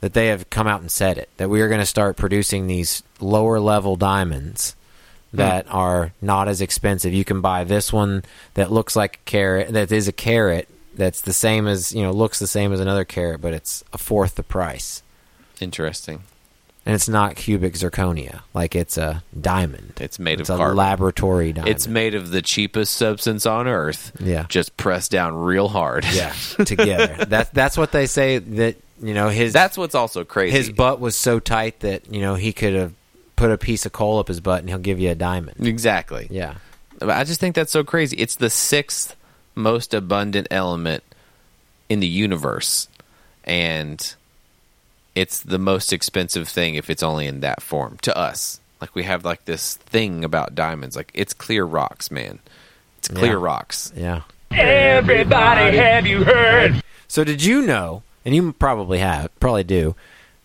That they have come out and said it. That we are going to start producing these lower-level diamonds that hmm. are not as expensive. You can buy this one that looks like a carat, that is a carat, that's the same as, you know, looks the same as another carat, but it's a fourth the price. Interesting. And it's not cubic zirconia. Like, it's a diamond. It's made it's of carbon. It's a laboratory diamond. It's made of the cheapest substance on Earth. Yeah. Just pressed down real hard. Yeah. Together. That's that's what they say that, you know, his... That's what's also crazy. His butt was so tight that, you know, he could have put a piece of coal up his butt and he'll give you a diamond. Exactly. Yeah. I just think that's so crazy. It's the sixth most abundant element in the universe. And... it's the most expensive thing if it's only in that form to us. Like, we have like this thing about diamonds. Like, it's clear rocks, man. It's clear yeah. rocks. Yeah. Everybody, have you heard? So did you know, and you probably have, probably do,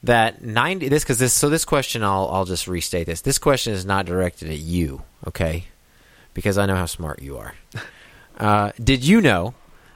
that ninety this because this so this question I'll I'll just restate this. This question is not directed at you, okay? Because I know how smart you are. uh, did you know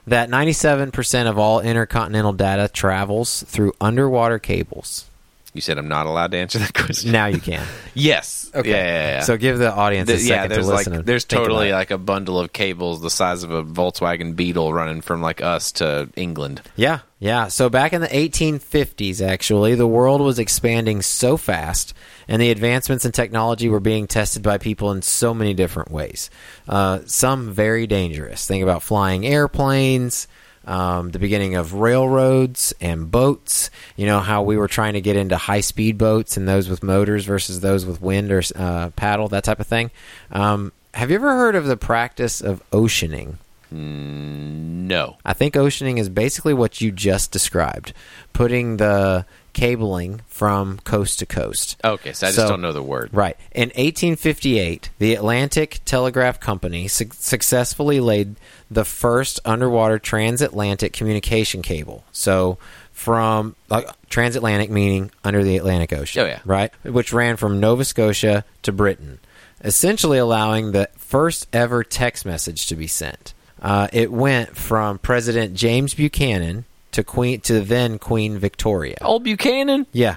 that ninety-seven percent of all intercontinental data travels through underwater cables? You said I'm not allowed to answer that question. Now you can. Yes. Okay. Yeah, yeah, yeah. So give the audience the, a second yeah, to listen. Like, there's totally like a bundle of cables the size of a Volkswagen Beetle running from like us to England. Yeah, yeah. So back in the eighteen fifties, actually, the world was expanding so fast, and the advancements in technology were being tested by people in so many different ways. Uh, some very dangerous. Think about flying airplanes. Um, the beginning of railroads and boats, you know, how we were trying to get into high-speed boats and those with motors versus those with wind or uh, paddle, that type of thing. Um, have you ever heard of the practice of oceaning? No. I think oceaning is basically what you just described, putting the cabling from coast to coast. Okay, so I just so, don't know the word. Right. In eighteen fifty-eight, the Atlantic Telegraph Company su- successfully laid the first underwater transatlantic communication cable. So from like, transatlantic meaning under the Atlantic Ocean. Oh, yeah. Right? Which ran from Nova Scotia to Britain. essentially allowing the first ever text message to be sent. Uh, it went from President James Buchanan to Queen to then Queen Victoria. Old Buchanan? Yeah.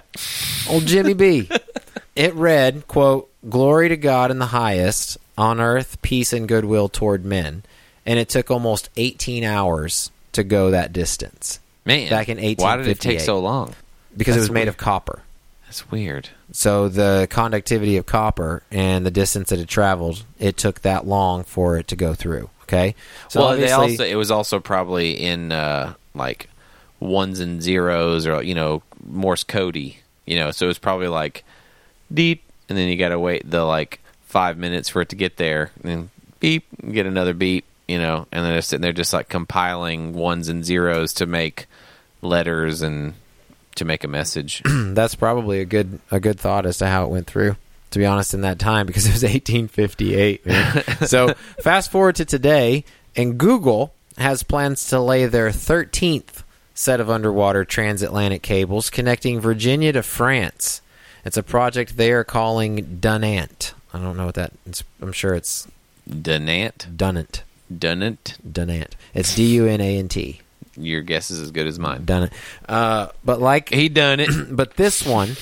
Old Jimmy B. It read, quote, "Glory to God in the highest, on earth, peace and goodwill toward men." And it took almost eighteen hours to go that distance. Man. Back in eighteen fifty-eight. Why did it take so long? Because That's it was weird. made of copper. That's weird. So the conductivity of copper and the distance that it traveled, it took that long for it to go through. Okay. So well, they also, it was also probably in uh, like ones and zeros, or, you know, Morse codey, you know, so it was probably like deep, and then you got to wait the like five minutes for it to get there, and then beep, get another beep, you know, and then they're sitting there just like compiling ones and zeros to make letters and to make a message. That's probably a good a good thought as to how it went through, to be honest, in that time, because it was eighteen fifty-eight. Man. So fast forward to today, and Google has plans to lay their thirteenth set of underwater transatlantic cables connecting Virginia to France. It's a project they are calling Dunant. I don't know what that is. I'm sure it's... Dunant? Dunant. Dunant? Dunant. It's D U N A N T. Your guess is as good as mine. Dunant. Uh, but like... He done it. But this one...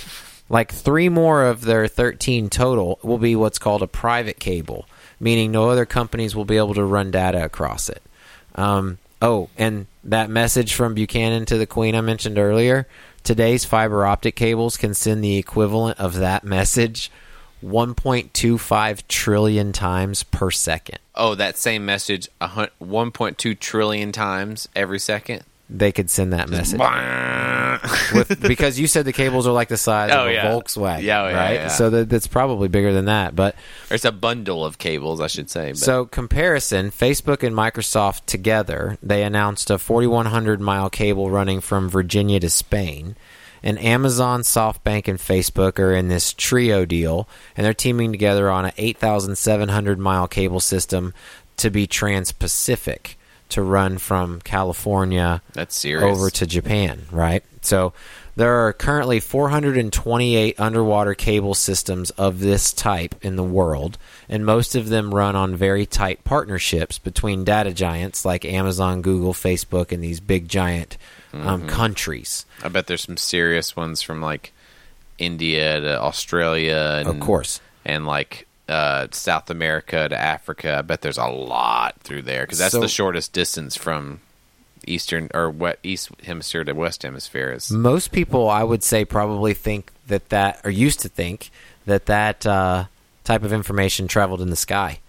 Like three more of their thirteen total will be what's called a private cable, meaning no other companies will be able to run data across it. Um, oh, and that message from Buchanan to the Queen I mentioned earlier, today's fiber optic cables can send the equivalent of that message one point two five trillion times per second. Oh, that same message one point two trillion times every second? They could send that message. With, because you said the cables are like the size oh, of a yeah. Volkswagen, yeah, oh, yeah, right? Yeah, yeah. So that, that's probably bigger than that. But or it's a bundle of cables, I should say. But. So comparison, Facebook and Microsoft together, they announced a forty-one hundred mile cable running from Virginia to Spain. And Amazon, SoftBank, and Facebook are in this trio deal, and they're teaming together on an eighty-seven hundred mile cable system to be trans-Pacific, to run from California That's serious. over to Japan, right? So there are currently four hundred twenty-eight underwater cable systems of this type in the world, and most of them run on very tight partnerships between data giants like Amazon, Google, Facebook, and these big giant um, mm-hmm. countries. I bet there's some serious ones from like India to Australia, and, of course, and like. Uh, South America to Africa. I bet there's a lot through there because that's so, the shortest distance from Eastern or west, East Hemisphere to West Hemisphere. Is most people, I would say, probably think that that or used to think that that uh, type of information traveled in the sky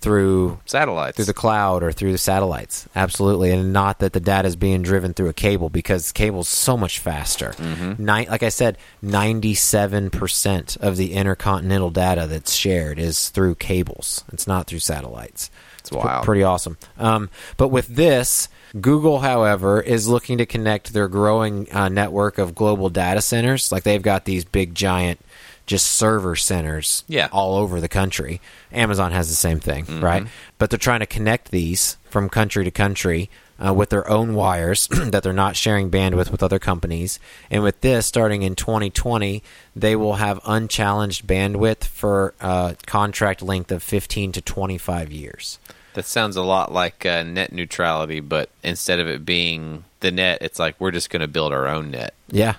through satellites, through the cloud, or through the satellites. Absolutely, and not that the data is being driven through a cable because cable's so much faster. Mm-hmm. Nine, like I said, ninety-seven percent of the intercontinental data that's shared is through cables. It's not through satellites. It's wild, p- pretty awesome. Um, but with this, Google, however, is looking to connect their growing uh, network of global data centers. Like they've got these big giant. Just server centers yeah. all over the country. Amazon has the same thing, mm-hmm. right? But they're trying to connect these from country to country uh, with their own wires that they're not sharing bandwidth with other companies. And with this, starting in twenty twenty, they will have unchallenged bandwidth for a contract length of fifteen to twenty-five years. That sounds a lot like uh, net neutrality, but instead of it being the net, it's like we're just going to build our own net. Yeah.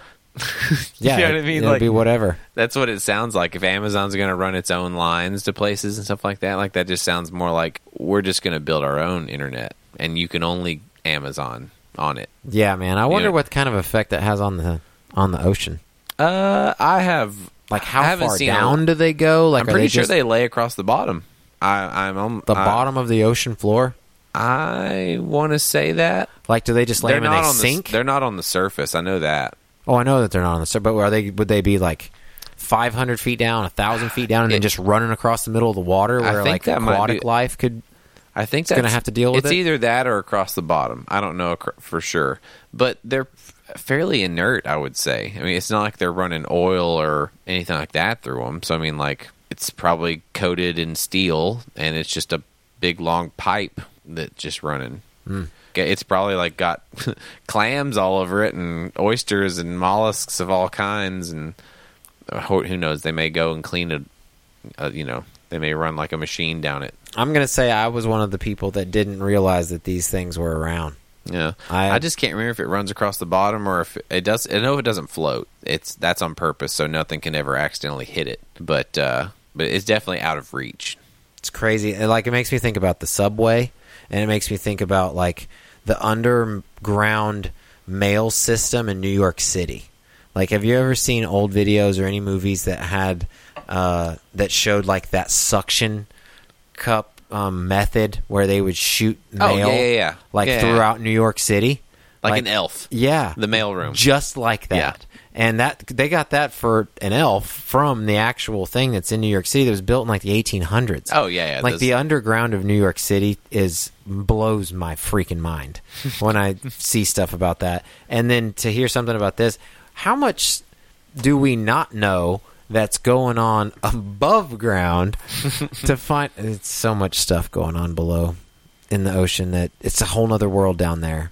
Yeah, you know what I mean? It'll like, be whatever. That's what it sounds like. If Amazon's going to run its own lines to places and stuff like that, like that just sounds more like we're just going to build our own internet, and you can only Amazon on it. Yeah, man. I you wonder know? what kind of effect that has on the on the ocean. Uh, I have like how far down a, do they go? Like, I'm pretty they sure just, they lay across the bottom. I, I'm on the I, bottom of the ocean floor. I want to say that. Like, do they just lay them and they sink? The, they're not on the surface. I know that. Oh, I know that they're not on the surface, but are they? Would they be like five hundred feet down, one thousand feet down, and it, then just running across the middle of the water where like aquatic be, life could? I think that's going to have to deal with it's it. It's either that or across the bottom. I don't know for sure, but they're fairly inert, I would say. I mean, it's not like they're running oil or anything like that through them. So I mean, like it's probably coated in steel, and it's just a big long pipe that's just running. Mm. It's probably like got clams all over it and oysters and mollusks of all kinds, and who knows, they may go and clean it uh, you know They may run like a machine down it. I'm going to say I was one of the people that didn't realize that these things were around. Yeah. I, I just can't remember if it runs across the bottom or if it does. I know it doesn't float. It's that's on purpose, so nothing can ever accidentally hit it. But uh, but it's definitely out of reach. It's crazy. It, like, it makes me think about the subway, and it makes me think about, like, the underground mail system in New York City. Like, have you ever seen old videos or any movies that had uh, that showed, like, that suction cup um, method where they would shoot mail oh, yeah, yeah, yeah. like yeah, throughout yeah. New York City? Like, like an elf. Yeah. The mailroom. Just like that. Yeah. And that they got that for an elf from the actual thing that's in New York City that was built in, like, the eighteen hundreds. Oh, yeah. yeah like, those... the underground of New York City is blows my freaking mind when I see stuff about that. And then to hear something about this, how much do we not know that's going on above ground to find... It's so much stuff going on below in the ocean that it's a whole nother world down there.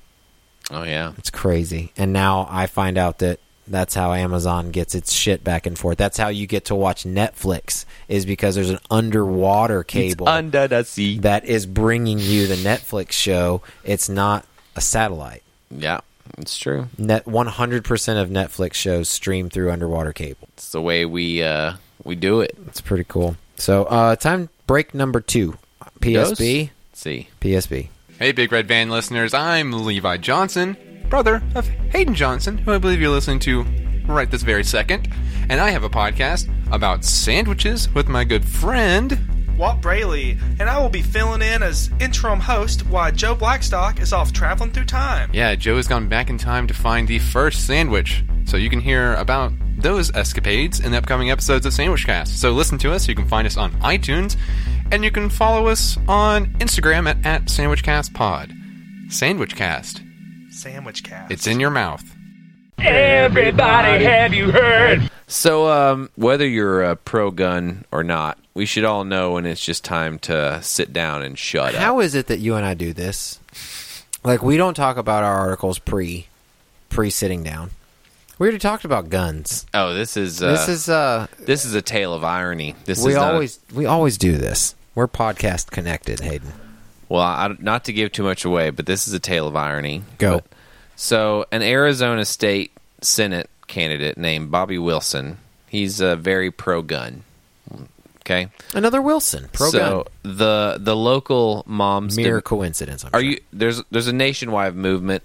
Oh, yeah. It's crazy. And now I find out that that's how Amazon gets its shit back and forth. That's how you get to watch Netflix, is because there's an underwater cable. It's under the sea. That is bringing you the Netflix show. It's not a satellite. Yeah, it's true. Net one hundred percent of Netflix shows stream through underwater cable. It's the way we uh, we do it. It's pretty cool. So uh, time break number two. P S B. Let's see. P S B. Hey, Big Red Van listeners. I'm Levi Johnson, brother of Hayden Johnson, who I believe you're listening to right this very second. And I have a podcast about sandwiches with my good friend Walt Braley, and I will be filling in as interim host while Joe Blackstock is off traveling through time. Yeah, Joe has gone back in time to find the first sandwich, so you can hear about those escapades in the upcoming episodes of SandwichCast. So listen to us. You can find us on iTunes, and you can follow us on Instagram at, at SandwichCastPod. SandwichCast. Sandwich cast. It's in your mouth. Everybody, have you heard? So, um, whether you're a pro-gun or not, we should all know when it's just time to sit down and shut How up. How is it that you and I do this? Like, we don't talk about our articles pre, pre-sitting down. We already talked about guns. Oh, this is uh, this is uh, this is a tale of irony. This we is always a- we always do this. We're podcast connected, Hayden. Well, I, not to give too much away, but this is a tale of irony. Go. But, so, an Arizona State Senate candidate named Bobby Wilson, he's a uh, very pro-gun. Okay? Another Wilson, pro-gun. So, the the local moms... Mere de- coincidence, I'm are sure. you There's there's a nationwide movement,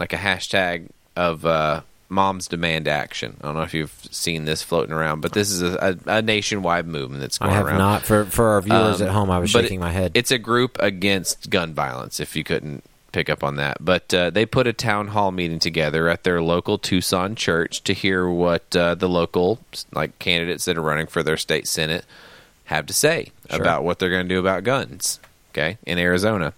like a hashtag of uh, Moms Demand Action. I don't know if you've seen this floating around, but this is a, a, a nationwide movement that's going around. I have around. not. For, for our viewers um, at home, I was shaking it, my head. It's a group against gun violence, if you couldn't pick up on that. But uh, they put a town hall meeting together at their local Tucson church to hear what uh, the local like candidates that are running for their state senate have to say sure. about what they're going to do about guns, okay, in Arizona.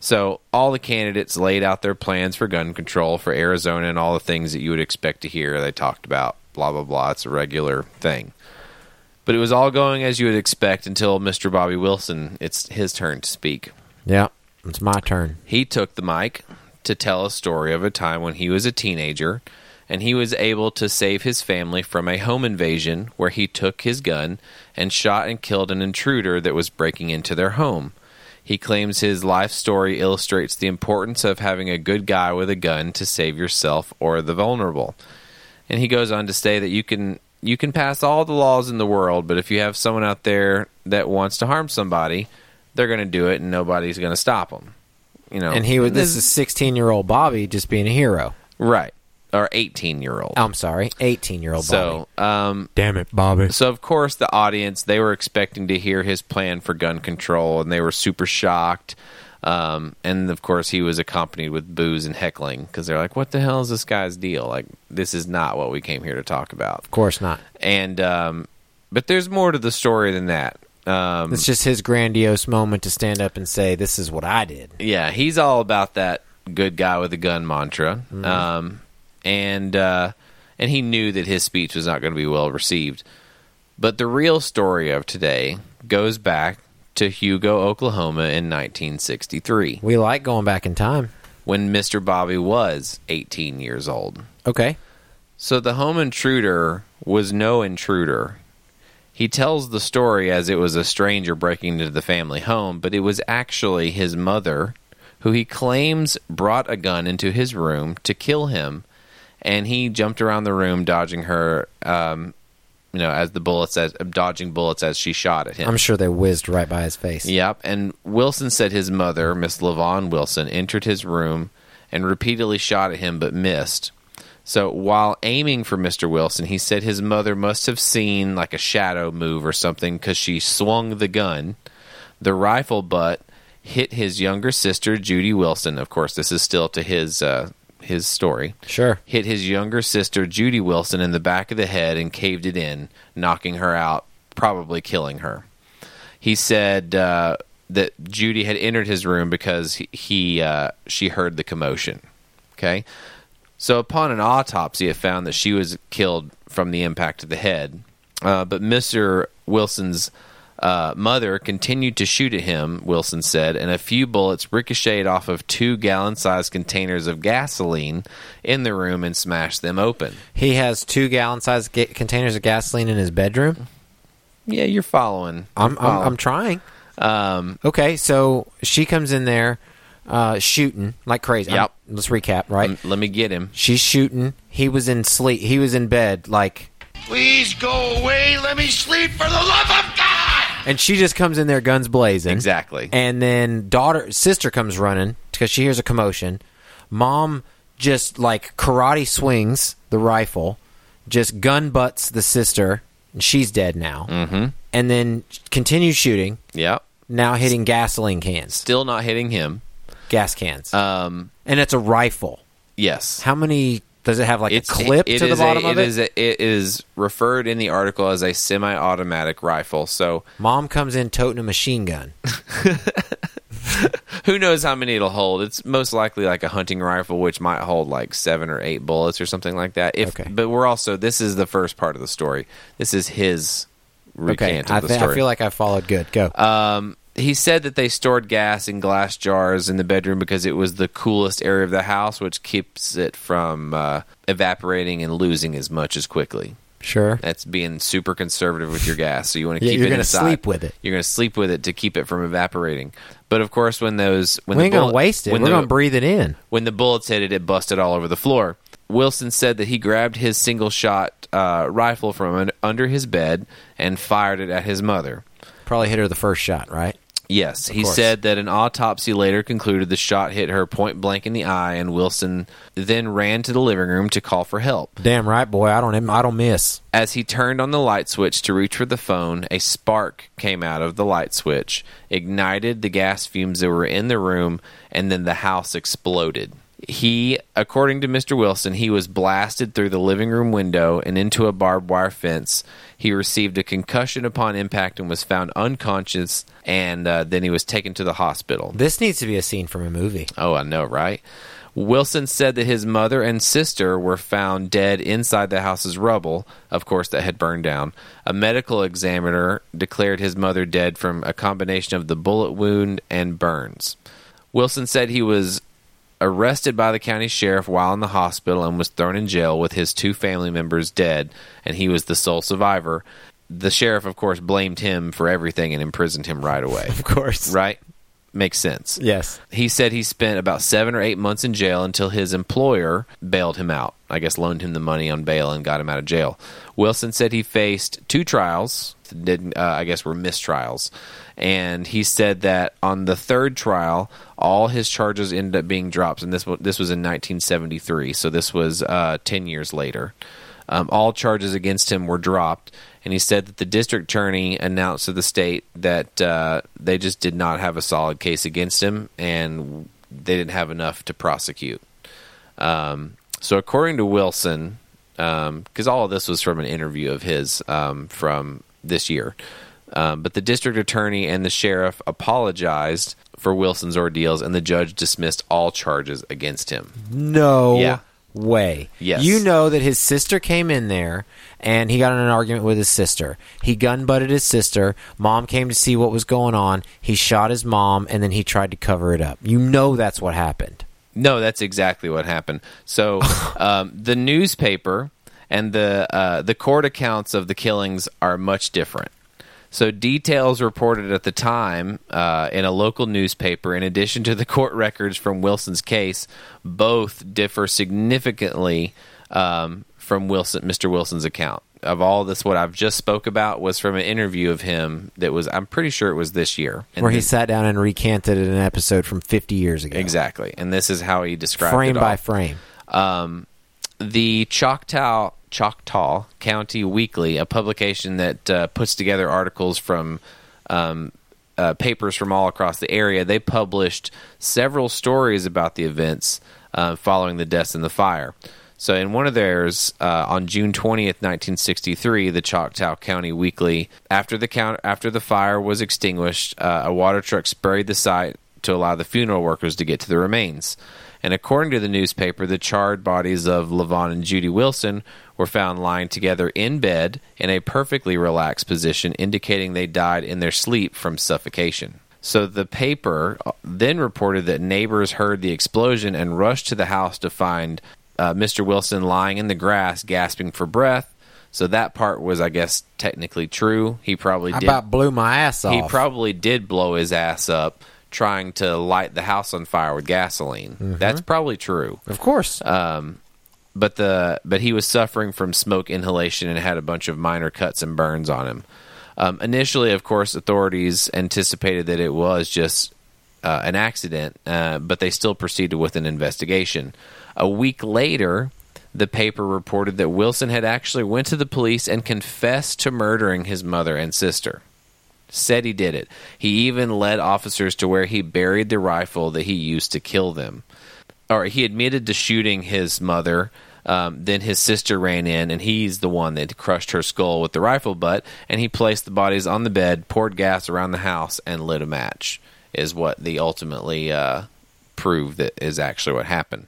So all the candidates laid out their plans for gun control for Arizona and all the things that you would expect to hear. They talked about blah, blah, blah. It's a regular thing. But it was all going as you would expect until Mister Bobby Wilson, it's his turn to speak. Yeah, it's my turn. He took the mic to tell a story of a time when he was a teenager, and he was able to save his family from a home invasion where he took his gun and shot and killed an intruder that was breaking into their home. He claims his life story illustrates the importance of having a good guy with a gun to save yourself or the vulnerable. And he goes on to say that you can you can pass all the laws in the world, but if you have someone out there that wants to harm somebody, they're going to do it and nobody's going to stop them. You know. And he was, this is sixteen-year-old Bobby just being a hero. Right. Or eighteen-year-old. I'm sorry, eighteen-year-old Bobby. So, um, damn it, Bobby. So, of course, the audience, they were expecting to hear his plan for gun control, and they were super shocked. Um, and, of course, he was accompanied with boos and heckling, because they're like, what the hell is this guy's deal? Like, this is not what we came here to talk about. Of course not. And um, but there's more to the story than that. Um, it's just his grandiose moment to stand up and say, this is what I did. Yeah, he's all about that good guy with a gun mantra. Mm-hmm. Um And uh, and he knew that his speech was not going to be well received. But the real story of today goes back to Hugo, Oklahoma in nineteen sixty-three. We like going back in time. When Mister Bobby was eighteen years old. Okay. So the home intruder was no intruder. He tells the story as it was a stranger breaking into the family home, but it was actually his mother, who he claims brought a gun into his room to kill him, and he jumped around the room dodging her, um, you know, as the bullets, as dodging bullets as she shot at him. I'm sure they whizzed right by his face. Yep, and Wilson said his mother, Miss LaVon Wilson, entered his room and repeatedly shot at him but missed. So while aiming for Mister Wilson, he said his mother must have seen like a shadow move or something because she swung the gun. The rifle butt hit his younger sister, Judy Wilson. Of course, this is still to his uh, his story. Sure. Hit his younger sister, Judy Wilson, in the back of the head and caved it in, knocking her out, probably killing her. He said uh, that Judy had entered his room because he, he uh, she heard the commotion. Okay. So upon an autopsy, it found that she was killed from the impact of the head. Uh, but Mister Wilson's uh, mother continued to shoot at him, Wilson said, and a few bullets ricocheted off of two gallon-sized containers of gasoline in the room and smashed them open. He has two gallon-sized ga- containers of gasoline in his bedroom? Yeah, you're following. I'm, I'm, following. I'm trying. Um, okay, so she comes in there. Uh, shooting like crazy. Yep. I'm, let's recap, right? Um, let me get him. She's shooting. He was in sleep. He was in bed. Like, please go away. Let me sleep for the love of God. And she just comes in there, guns blazing. Exactly. And then daughter, sister comes running because she hears a commotion. Mom just like karate swings the rifle, just gun butts the sister, and she's dead now. Mm-hmm. And then continues shooting. Yep. Now hitting gasoline cans. Still not hitting him. Gas cans. Um, and it's a rifle. Yes. How many does it have, like it's, a clip it, it to the bottom a, of it? It is, a, it is referred in the article as a semi-automatic rifle. So Mom comes in toting a machine gun. Who knows how many it'll hold? It's most likely like a hunting rifle, which might hold like seven or eight bullets or something like that. If, okay. But we're also, this is the first part of the story. This is his recant okay. of the th- story. I feel like I followed good. Go. Um, He said that they stored gas in glass jars in the bedroom because it was the coolest area of the house, which keeps it from uh, evaporating and losing as much as quickly. Sure. That's being super conservative with your gas, so you want to yeah, keep it inside. You're going to sleep with it. You're going to sleep with it to keep it from evaporating. But, of course, when those... When we ain't going to waste it. We're going to breathe it in. When the bullets hit it, it busted all over the floor. Wilson said that he grabbed his single-shot uh, rifle from an, under his bed and fired it at his mother. Probably hit her the first shot, right? Yes, he said that an autopsy later concluded the shot hit her point blank in the eye, and Wilson then ran to the living room to call for help. Damn right, boy, I don't, I don't miss. As he turned on the light switch to reach for the phone, a spark came out of the light switch, ignited the gas fumes that were in the room, and then the house exploded. He, according to Mister Wilson, he was blasted through the living room window and into a barbed wire fence. He received a concussion upon impact and was found unconscious, and uh, then he was taken to the hospital. This needs to be a scene from a movie. Oh, I know, right? Wilson said that his mother and sister were found dead inside the house's rubble, of course, that had burned down. A medical examiner declared his mother dead from a combination of the bullet wound and burns. Wilson said he was arrested by the county sheriff while in the hospital and was thrown in jail with his two family members dead, and he was the sole survivor. The sheriff, of course, blamed him for everything and imprisoned him right away. Of course. Right? Makes sense. Yes. He said he spent about seven or eight months in jail until his employer bailed him out. I guess loaned him the money on bail and got him out of jail. Wilson said he faced two trials, didn't, uh, I guess were mistrials, and he said that on the third trial, all his charges ended up being dropped, and this, this was in nineteen seventy-three, so this was uh, ten years later. Um, all charges against him were dropped, and he said that the district attorney announced to the state that uh, they just did not have a solid case against him, and they didn't have enough to prosecute. Um, so according to Wilson, because um, all of this was from an interview of his um, from this year, um, but the district attorney and the sheriff apologized for Wilson's ordeals, and the judge dismissed all charges against him. No. Yeah. Way. Yes. You know that his sister came in there and he got in an argument with his sister. He gun butted his sister. Mom came to see what was going on. He shot his mom and then he tried to cover it up. You know that's what happened. No, that's exactly what happened. So um, the newspaper and the uh, the court accounts of the killings are much different. So details reported at the time uh, in a local newspaper, in addition to the court records from Wilson's case, both differ significantly um, from Wilson, Mister Wilson's account. Of all this, what I've just spoke about was from an interview of him that was, I'm pretty sure it was this year. And where he then, sat down and recanted an episode from fifty years ago. Exactly. And this is how he described frame it Frame by all. frame. Um, the Choctaw... Choctaw County Weekly, a publication that uh, puts together articles from um, uh, papers from all across the area. They published several stories about the events uh, following the deaths and the fire. So in one of theirs, uh, on June twentieth, nineteen sixty-three, the Choctaw County Weekly, after the count- after the fire was extinguished, uh, a water truck sprayed the site to allow the funeral workers to get to the remains. And according to the newspaper, the charred bodies of LaVon and Judy Wilson were found lying together in bed in a perfectly relaxed position, indicating they died in their sleep from suffocation. So the paper then reported that neighbors heard the explosion and rushed to the house to find uh, Mister Wilson lying in the grass, gasping for breath. So that part was, I guess, technically true. He probably did. I about blew my ass off. He probably did blow his ass up, trying to light the house on fire with gasoline. Mm-hmm. That's probably true. Of course. Um, but the but he was suffering from smoke inhalation and had a bunch of minor cuts and burns on him. Um, initially, of course, authorities anticipated that it was just uh, an accident, uh, but they still proceeded with an investigation. A week later, the paper reported that Wilson had actually went to the police and confessed to murdering his mother and sister. Said he did it. He even led officers to where he buried the rifle that he used to kill them. Or he admitted to shooting his mother. Um, then his sister ran in, and he's the one that crushed her skull with the rifle butt. And he placed the bodies on the bed, poured gas around the house, and lit a match. Is what they ultimately uh, proved that is actually what happened.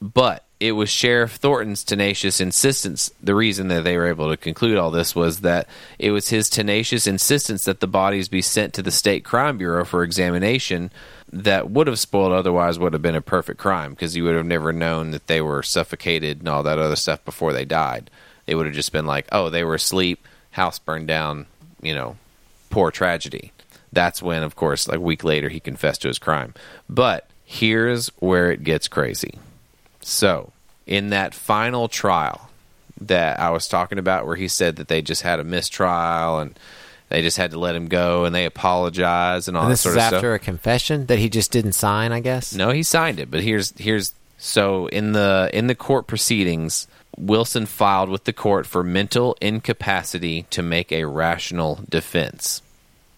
But it was Sheriff Thornton's tenacious insistence. The reason that they were able to conclude all this was that it was his tenacious insistence that the bodies be sent to the State Crime Bureau for examination that would have spoiled otherwise would have been a perfect crime, because you would have never known that they were suffocated and all that other stuff before they died. They would have just been like, oh, they were asleep, house burned down, you know, poor tragedy. That's when, of course, like a week later, he confessed to his crime. But here's where it gets crazy. So, in that final trial that I was talking about where he said that they just had a mistrial and they just had to let him go and they apologized and all and that sort of stuff. This is after a confession that he just didn't sign, I guess? No, he signed it, but here's... here's so, in the in the court proceedings, Wilson filed with the court for mental incapacity to make a rational defense.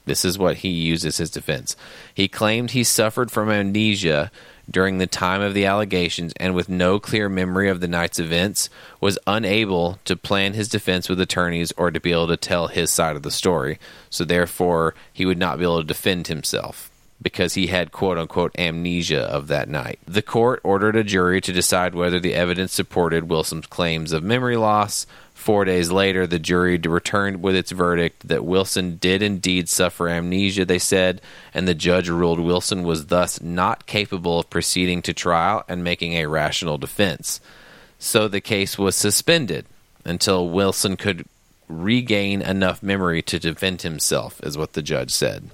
This is what he used as his defense. He claimed he suffered from amnesia during the time of the allegations and with no clear memory of the night's events, was unable to plan his defense with attorneys or to be able to tell his side of the story. So therefore, he would not be able to defend himself because he had quote-unquote amnesia of that night. The court ordered a jury to decide whether the evidence supported Wilson's claims of memory loss. Four days later, the jury returned with its verdict that Wilson did indeed suffer amnesia, they said, and the judge ruled Wilson was thus not capable of proceeding to trial and making a rational defense. So the case was suspended until Wilson could regain enough memory to defend himself, is what the judge said.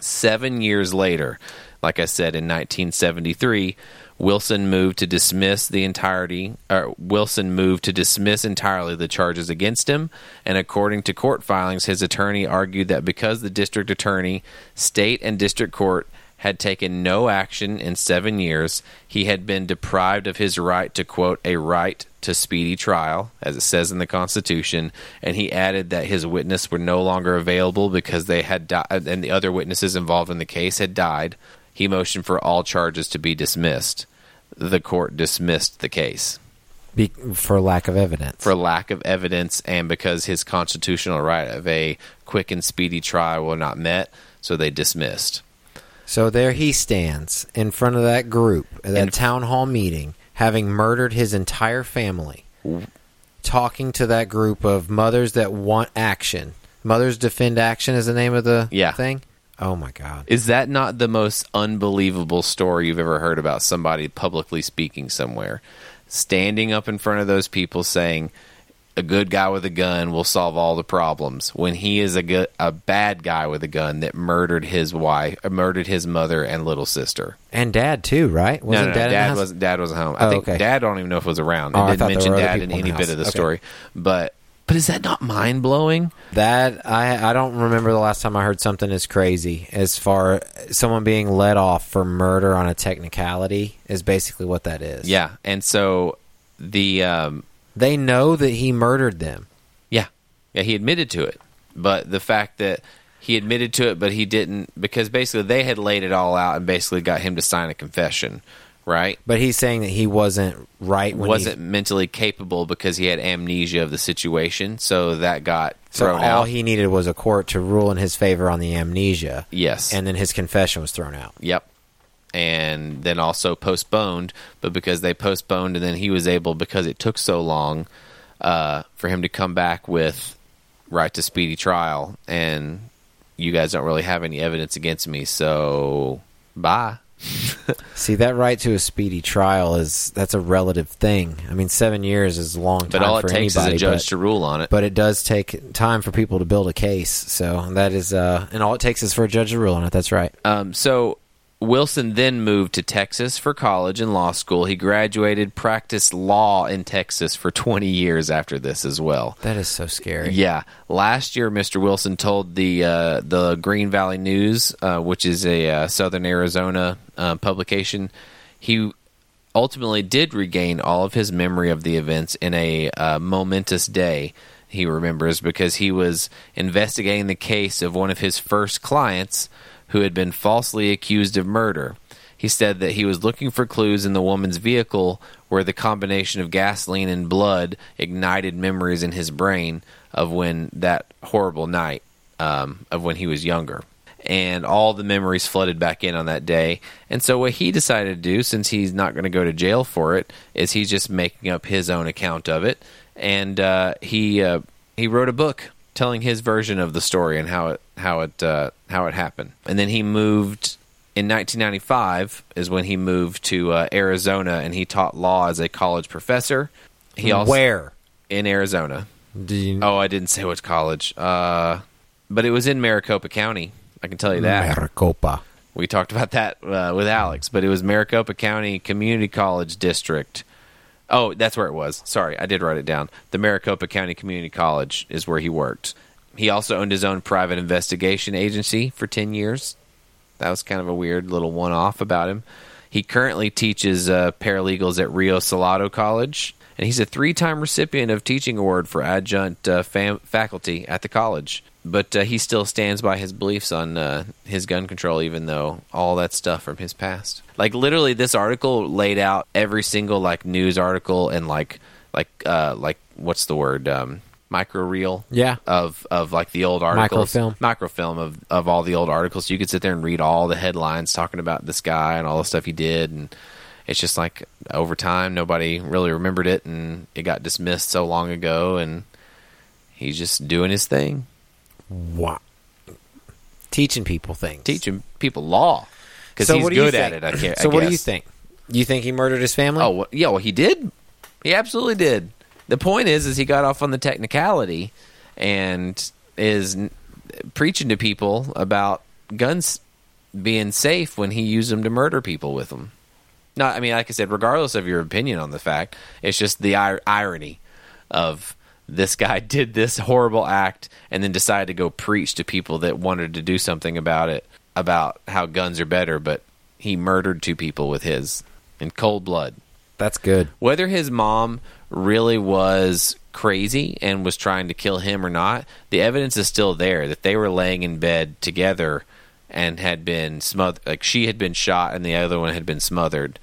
Seven years later, like I said, in nineteen seventy-three... Wilson moved to dismiss the entirety, or Wilson moved to dismiss entirely the charges against him, and according to court filings, his attorney argued that because the district attorney, state, and district court had taken no action in seven years, he had been deprived of his right to, quote, a right to speedy trial, as it says in the Constitution, and he added that his witness were no longer available because they had died, and the other witnesses involved in the case had died. He motioned for all charges to be dismissed. The court dismissed the case. Be- for lack of evidence. For lack of evidence, and because his constitutional right of a quick and speedy trial were not met, so they dismissed. So there he stands in front of that group, that and, town hall meeting, having murdered his entire family, w- talking to that group of mothers that want action. Mothers Defend Action is the name of the yeah. thing? Oh, my God. Is that not the most unbelievable story you've ever heard about somebody publicly speaking somewhere? standing up in front of those people saying a good guy with a gun will solve all the problems, when he is a gu- a bad guy with a gun that murdered his wife, murdered his mother and little sister. And dad too, right? Wasn't no, no, no, dad, dad wasn't. Dad wasn't home. I oh, think okay. Dad, I don't even know if it was around. They oh, didn't mention dad in any bit of the okay. story. But but is that not mind blowing? That I I don't remember the last time I heard something as crazy as far as someone being let off for murder on a technicality is basically what that is. Yeah, and so the. Um, They know that he murdered them. Yeah. Yeah, he admitted to it. But the fact that he admitted to it, but he didn't, because basically they had laid it all out and basically got him to sign a confession, right? But he's saying that he wasn't right when wasn't he... mentally capable because he had amnesia of the situation, so that got thrown so all out. All he needed was a court to rule in his favor on the amnesia. Yes. And then his confession was thrown out. Yep. And then also postponed, but because they postponed and then he was able, because it took so long, uh, for him to come back with right to speedy trial, and you guys don't really have any evidence against me, so bye. See, that right to a speedy trial is, that's a relative thing. I mean, seven years is a long time for anybody. But all it takes anybody, is a judge but, to rule on it. But it does take time for people to build a case, so that is, uh, and all it takes is for a judge to rule on it, that's right. Um, so... Wilson then moved to Texas for college and law school. He graduated, practiced law in Texas for twenty years after this as well. That is so scary. Yeah. Last year, Mister Wilson told the uh, the Green Valley News, uh, which is a uh, Southern Arizona uh, publication, he ultimately did regain all of his memory of the events in a uh, momentous day, he remembers, because he was investigating the case of one of his first clients who had been falsely accused of murder. He said that he was looking for clues in the woman's vehicle where the combination of gasoline and blood ignited memories in his brain of when that horrible night, um, of when he was younger. And all the memories flooded back in on that day. And so what he decided to do, since he's not going to go to jail for it, is he's just making up his own account of it. And uh, he uh, he wrote a book telling his version of the story and how it how it uh, how it happened. And then he moved in nineteen ninety-five is when he moved to uh, Arizona, and he taught law as a college professor. He also, where in Arizona? Do you know? Oh, I didn't say which college, uh, but it was in Maricopa County. I can tell you that. Maricopa. We talked about that uh, with Alex, but it was Maricopa County Community College District. Oh, that's where it was. Sorry, I did write it down. The Maricopa County Community College is where he worked. He also owned his own private investigation agency for ten years. That was kind of a weird little one-off about him. He currently teaches uh, paralegals at Rio Salado College, and he's a three-time recipient of teaching award for adjunct uh, fam- faculty at the college. But uh, he still stands by his beliefs on uh, his gun control, even though all that stuff from his past. Like, literally, this article laid out every single, like, news article and, like, like, uh, like what's the word? Um, micro-reel? Yeah. Of, of, like, the old articles. Microfilm. Microfilm of, of all the old articles. You could sit there and read all the headlines talking about this guy and all the stuff he did. And it's just, like, over time, nobody really remembered it, and it got dismissed so long ago, and he's just doing his thing. Wow. Teaching people things. Teaching people law. Because he's good at it, I can't. So what do you think? You think he murdered his family? Oh, well, yeah, well, he did. He absolutely did. The point is, is he got off on the technicality and is n- preaching to people about guns being safe when he used them to murder people with them. No, I mean, like I said, regardless of your opinion on the fact, it's just the ir- irony of this guy did this horrible act and then decided to go preach to people that wanted to do something about it, about how guns are better, but he murdered two people with his in cold blood. That's good. Whether his mom really was crazy and was trying to kill him or not, the evidence is still there that they were laying in bed together and had been smothered. Like, she had been shot and the other one had been smothered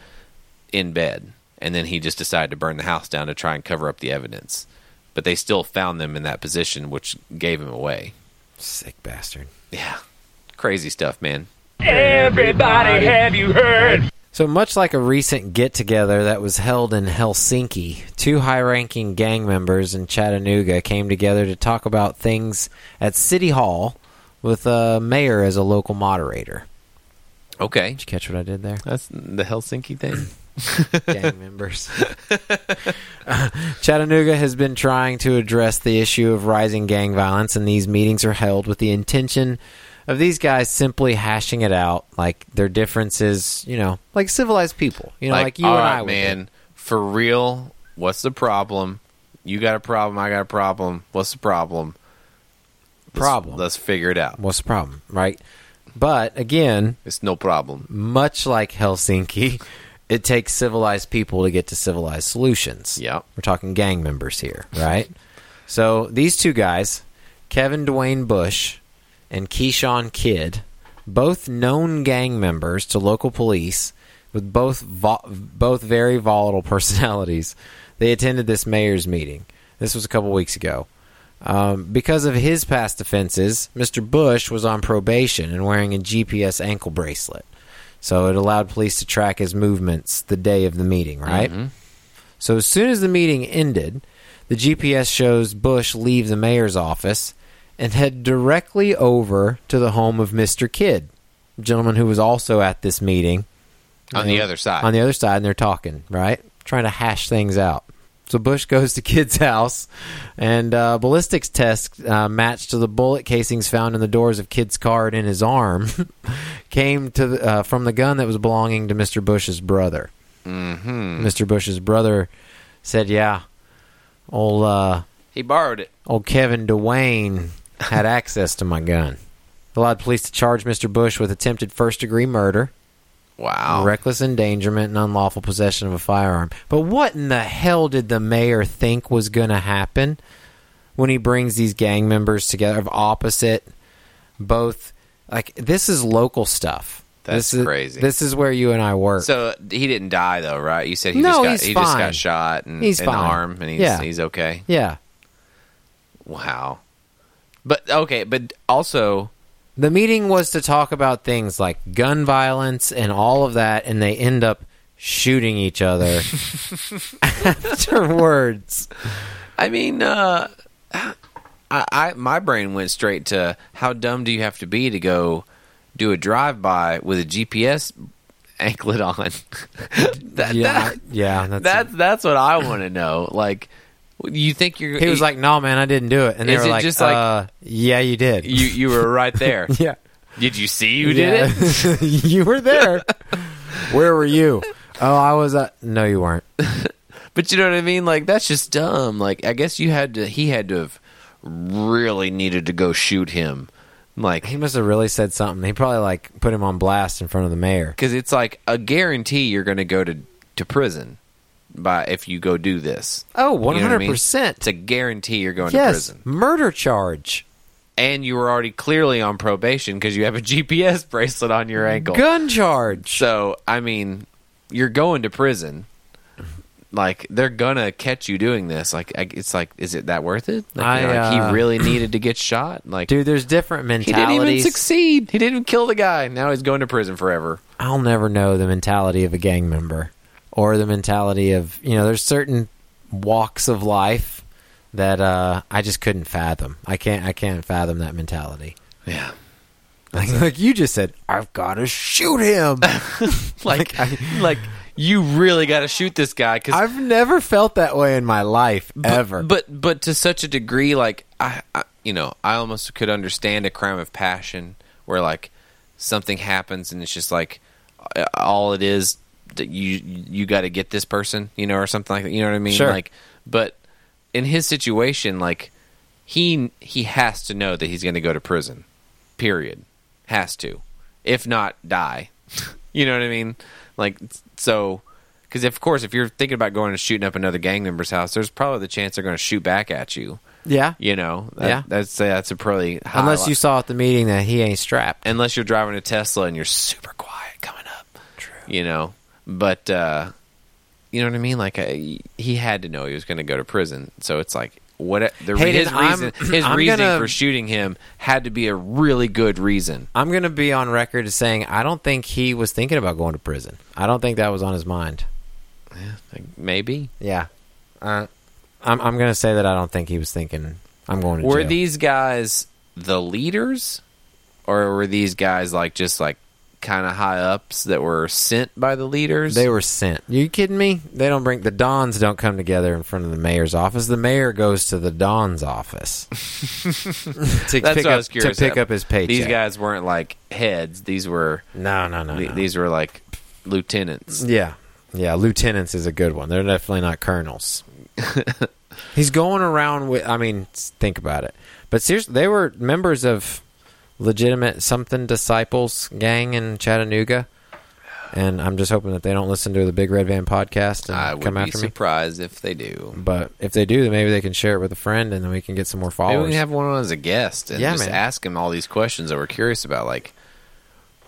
in bed. And then he just decided to burn the house down to try and cover up the evidence. But they still found them in that position, which gave him away. Sick bastard. Yeah. Crazy stuff, man. Everybody, have you heard? So much like a recent get-together that was held in Helsinki, two high-ranking gang members in Chattanooga came together to talk about things at City Hall with a mayor as a local moderator. Okay. Did you catch what I did there? That's the Helsinki thing? gang members. uh, Chattanooga has been trying to address the issue of rising gang violence, and these meetings are held with the intention of these guys simply hashing it out, like their differences, you know, like civilized people, you know, like, like you and I. All right, man, for real, what's the problem? You got a problem, I got a problem. What's the problem? Let's, problem. Let's figure it out. What's the problem, right? But again, it's no problem. Much like Helsinki, it takes civilized people to get to civilized solutions. Yeah. We're talking gang members here, right? So these two guys, Kevin Dwayne Bush and Keyshawn Kidd, both known gang members to local police with both vo- both very volatile personalities, they attended this mayor's meeting. This was a couple weeks ago. Um, because of his past offenses, Mister Bush was on probation and wearing a G P S ankle bracelet. So it allowed police to track his movements the day of the meeting, right? Mm-hmm. So as soon as the meeting ended, the G P S shows Bush leave the mayor's office and head directly over to the home of Mister Kidd, a gentleman who was also at this meeting. On the other side. On the other side, and they're talking, right? Trying to hash things out. So Bush goes to Kidd's house, and uh, ballistics tests uh, matched to the bullet casings found in the doors of Kidd's car and in his arm came to the, uh, from the gun that was belonging to Mister Bush's brother. Mm-hmm. Mister Bush's brother said, "Yeah, old uh, he borrowed it. Old Kevin Dwayne had access to my gun." It allowed police to charge Mister Bush with attempted first-degree murder. Wow. Reckless endangerment and unlawful possession of a firearm. But what in the hell did the mayor think was going to happen when he brings these gang members together of opposite, both, like, this is local stuff. That's this is, crazy. This is where you and I work. So he didn't die, though, right? You said he, no, just, got, he's he fine. just got shot and, he's in fine. the arm, and he's, yeah. he's okay? Yeah. Wow. But, okay, but also... The meeting was to talk about things like gun violence and all of that, and they end up shooting each other afterwards. I mean, uh, I, I my brain went straight to how dumb do you have to be to go do a drive-by with a G P S anklet on? that, yeah, that, yeah, that's that's, that's what I want to know. Like. You think you're? He was like, "No, man, I didn't do it." And they were like, just like uh, "Yeah, you did. You you were right there. Yeah. Did you see you yeah. did it? You were there. Where were you? Oh, I was. Uh, no, you weren't. But you know what I mean? Like that's just dumb. Like I guess you had to. He had to have really needed to go shoot him. Like he must have really said something. He probably like put him on blast in front of the mayor because it's like a guarantee you're going to go to to prison. By if you go do this. Oh, one hundred percent. You know what I mean? It's a guarantee you're going yes, to prison. Yes, murder charge. And you were already clearly on probation because you have a G P S bracelet on your ankle. Gun charge. So, I mean, you're going to prison. Like, they're going to catch you doing this. Like, it's like, is it that worth it? Like, I, you know, like uh, he really needed to get shot. Like, dude, there's different mentalities. He didn't even succeed. He didn't kill the guy. Now he's going to prison forever. I'll never know the mentality of a gang member. Or the mentality of, you know, there's certain walks of life that uh, I just couldn't fathom. I can't I can't fathom that mentality. Yeah. Like, like you just said, I've got to shoot him. like, like, I, like you really got to shoot this guy. 'Cause I've never felt that way in my life, but, ever. But but to such a degree, like, I, I you know, I almost could understand a crime of passion where, like, something happens and it's just, like, all it is... That you you got to get this person, you know, or something like that. You know what I mean? Sure. Like, but in his situation, like he he has to know that he's going to go to prison. Period. Has to, if not die. You know what I mean? Like so, because of course, if you're thinking about going and shooting up another gang member's house, there's probably the chance they're going to shoot back at you. Yeah. You know. That, yeah. That's that's a probably high unless life. You saw at the meeting that he ain't strapped. Unless you're driving a Tesla and you're super quiet coming up. True. You know. But, uh, you know what I mean? Like, I, he had to know he was going to go to prison. So it's like, what the, hey, his reason, his I'm reason gonna, for shooting him had to be a really good reason. I'm going to be on record as saying I don't think he was thinking about going to prison. I don't think that was on his mind. Yeah, like maybe. Yeah. Uh, I'm, I'm going to say that I don't think he was thinking, I'm going to were jail. Were these guys the leaders? Or were these guys, like, just, like, kind of high ups that were sent by the leaders. They were sent. You kidding me? They don't bring the Dons don't come together in front of the mayor's office. The mayor goes to the Don's office to That's pick, up, to pick up his paycheck. These guys weren't like heads. These were no, no, no. Li- no. These were like lieutenants. Yeah, yeah. Lieutenants is a good one. They're definitely not colonels. He's going around with. I mean, think about it. But seriously, they were members of legitimate something disciples gang in Chattanooga, and I'm just hoping that they don't listen to the Big Red Van podcast and I would come after me. Be surprised if they do. But if they do, then maybe they can share it with a friend, and then we can get some more followers. Maybe we can have one on as a guest and yeah, just man. ask him all these questions that we're curious about, like,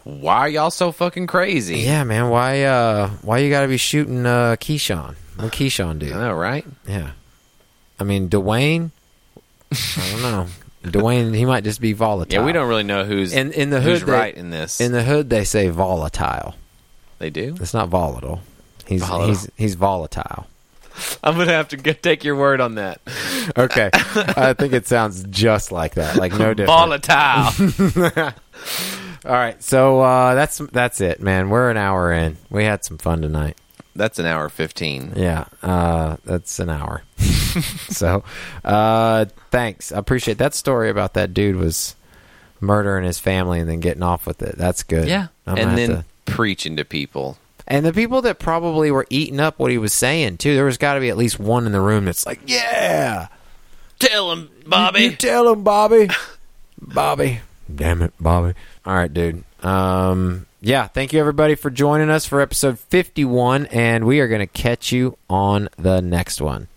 why are y'all so fucking crazy? Yeah, man. Why? Uh, why you got to be shooting uh, Keyshawn? What Keyshawn do? I know, right? Yeah. I mean, Dwayne. I don't know. Dwayne, he might just be volatile. Yeah, we don't really know who's in, in the hood. Who's they, right in this? In the hood, they say volatile. They do. It's not volatile. He's volatile. he's he's volatile. I'm gonna have to get, take your word on that. Okay, I think it sounds just like that. Like no different. Volatile. All right, so uh, that's that's it, man. We're an hour in. We had some fun tonight. That's an hour fifteen. Yeah, uh, that's an hour. So, uh, thanks. I appreciate that story about that dude was murdering his family and then getting off with it. That's good. Yeah, I'm and then to... preaching to people. And the people that probably were eating up what he was saying, too. There was got to be at least one in the room that's like, yeah! Tell him, Bobby! You, you tell him, Bobby! Bobby. Damn it, Bobby. All right, dude. Um... Yeah, thank you, everybody, for joining us for episode fifty-one, and we are going to catch you on the next one.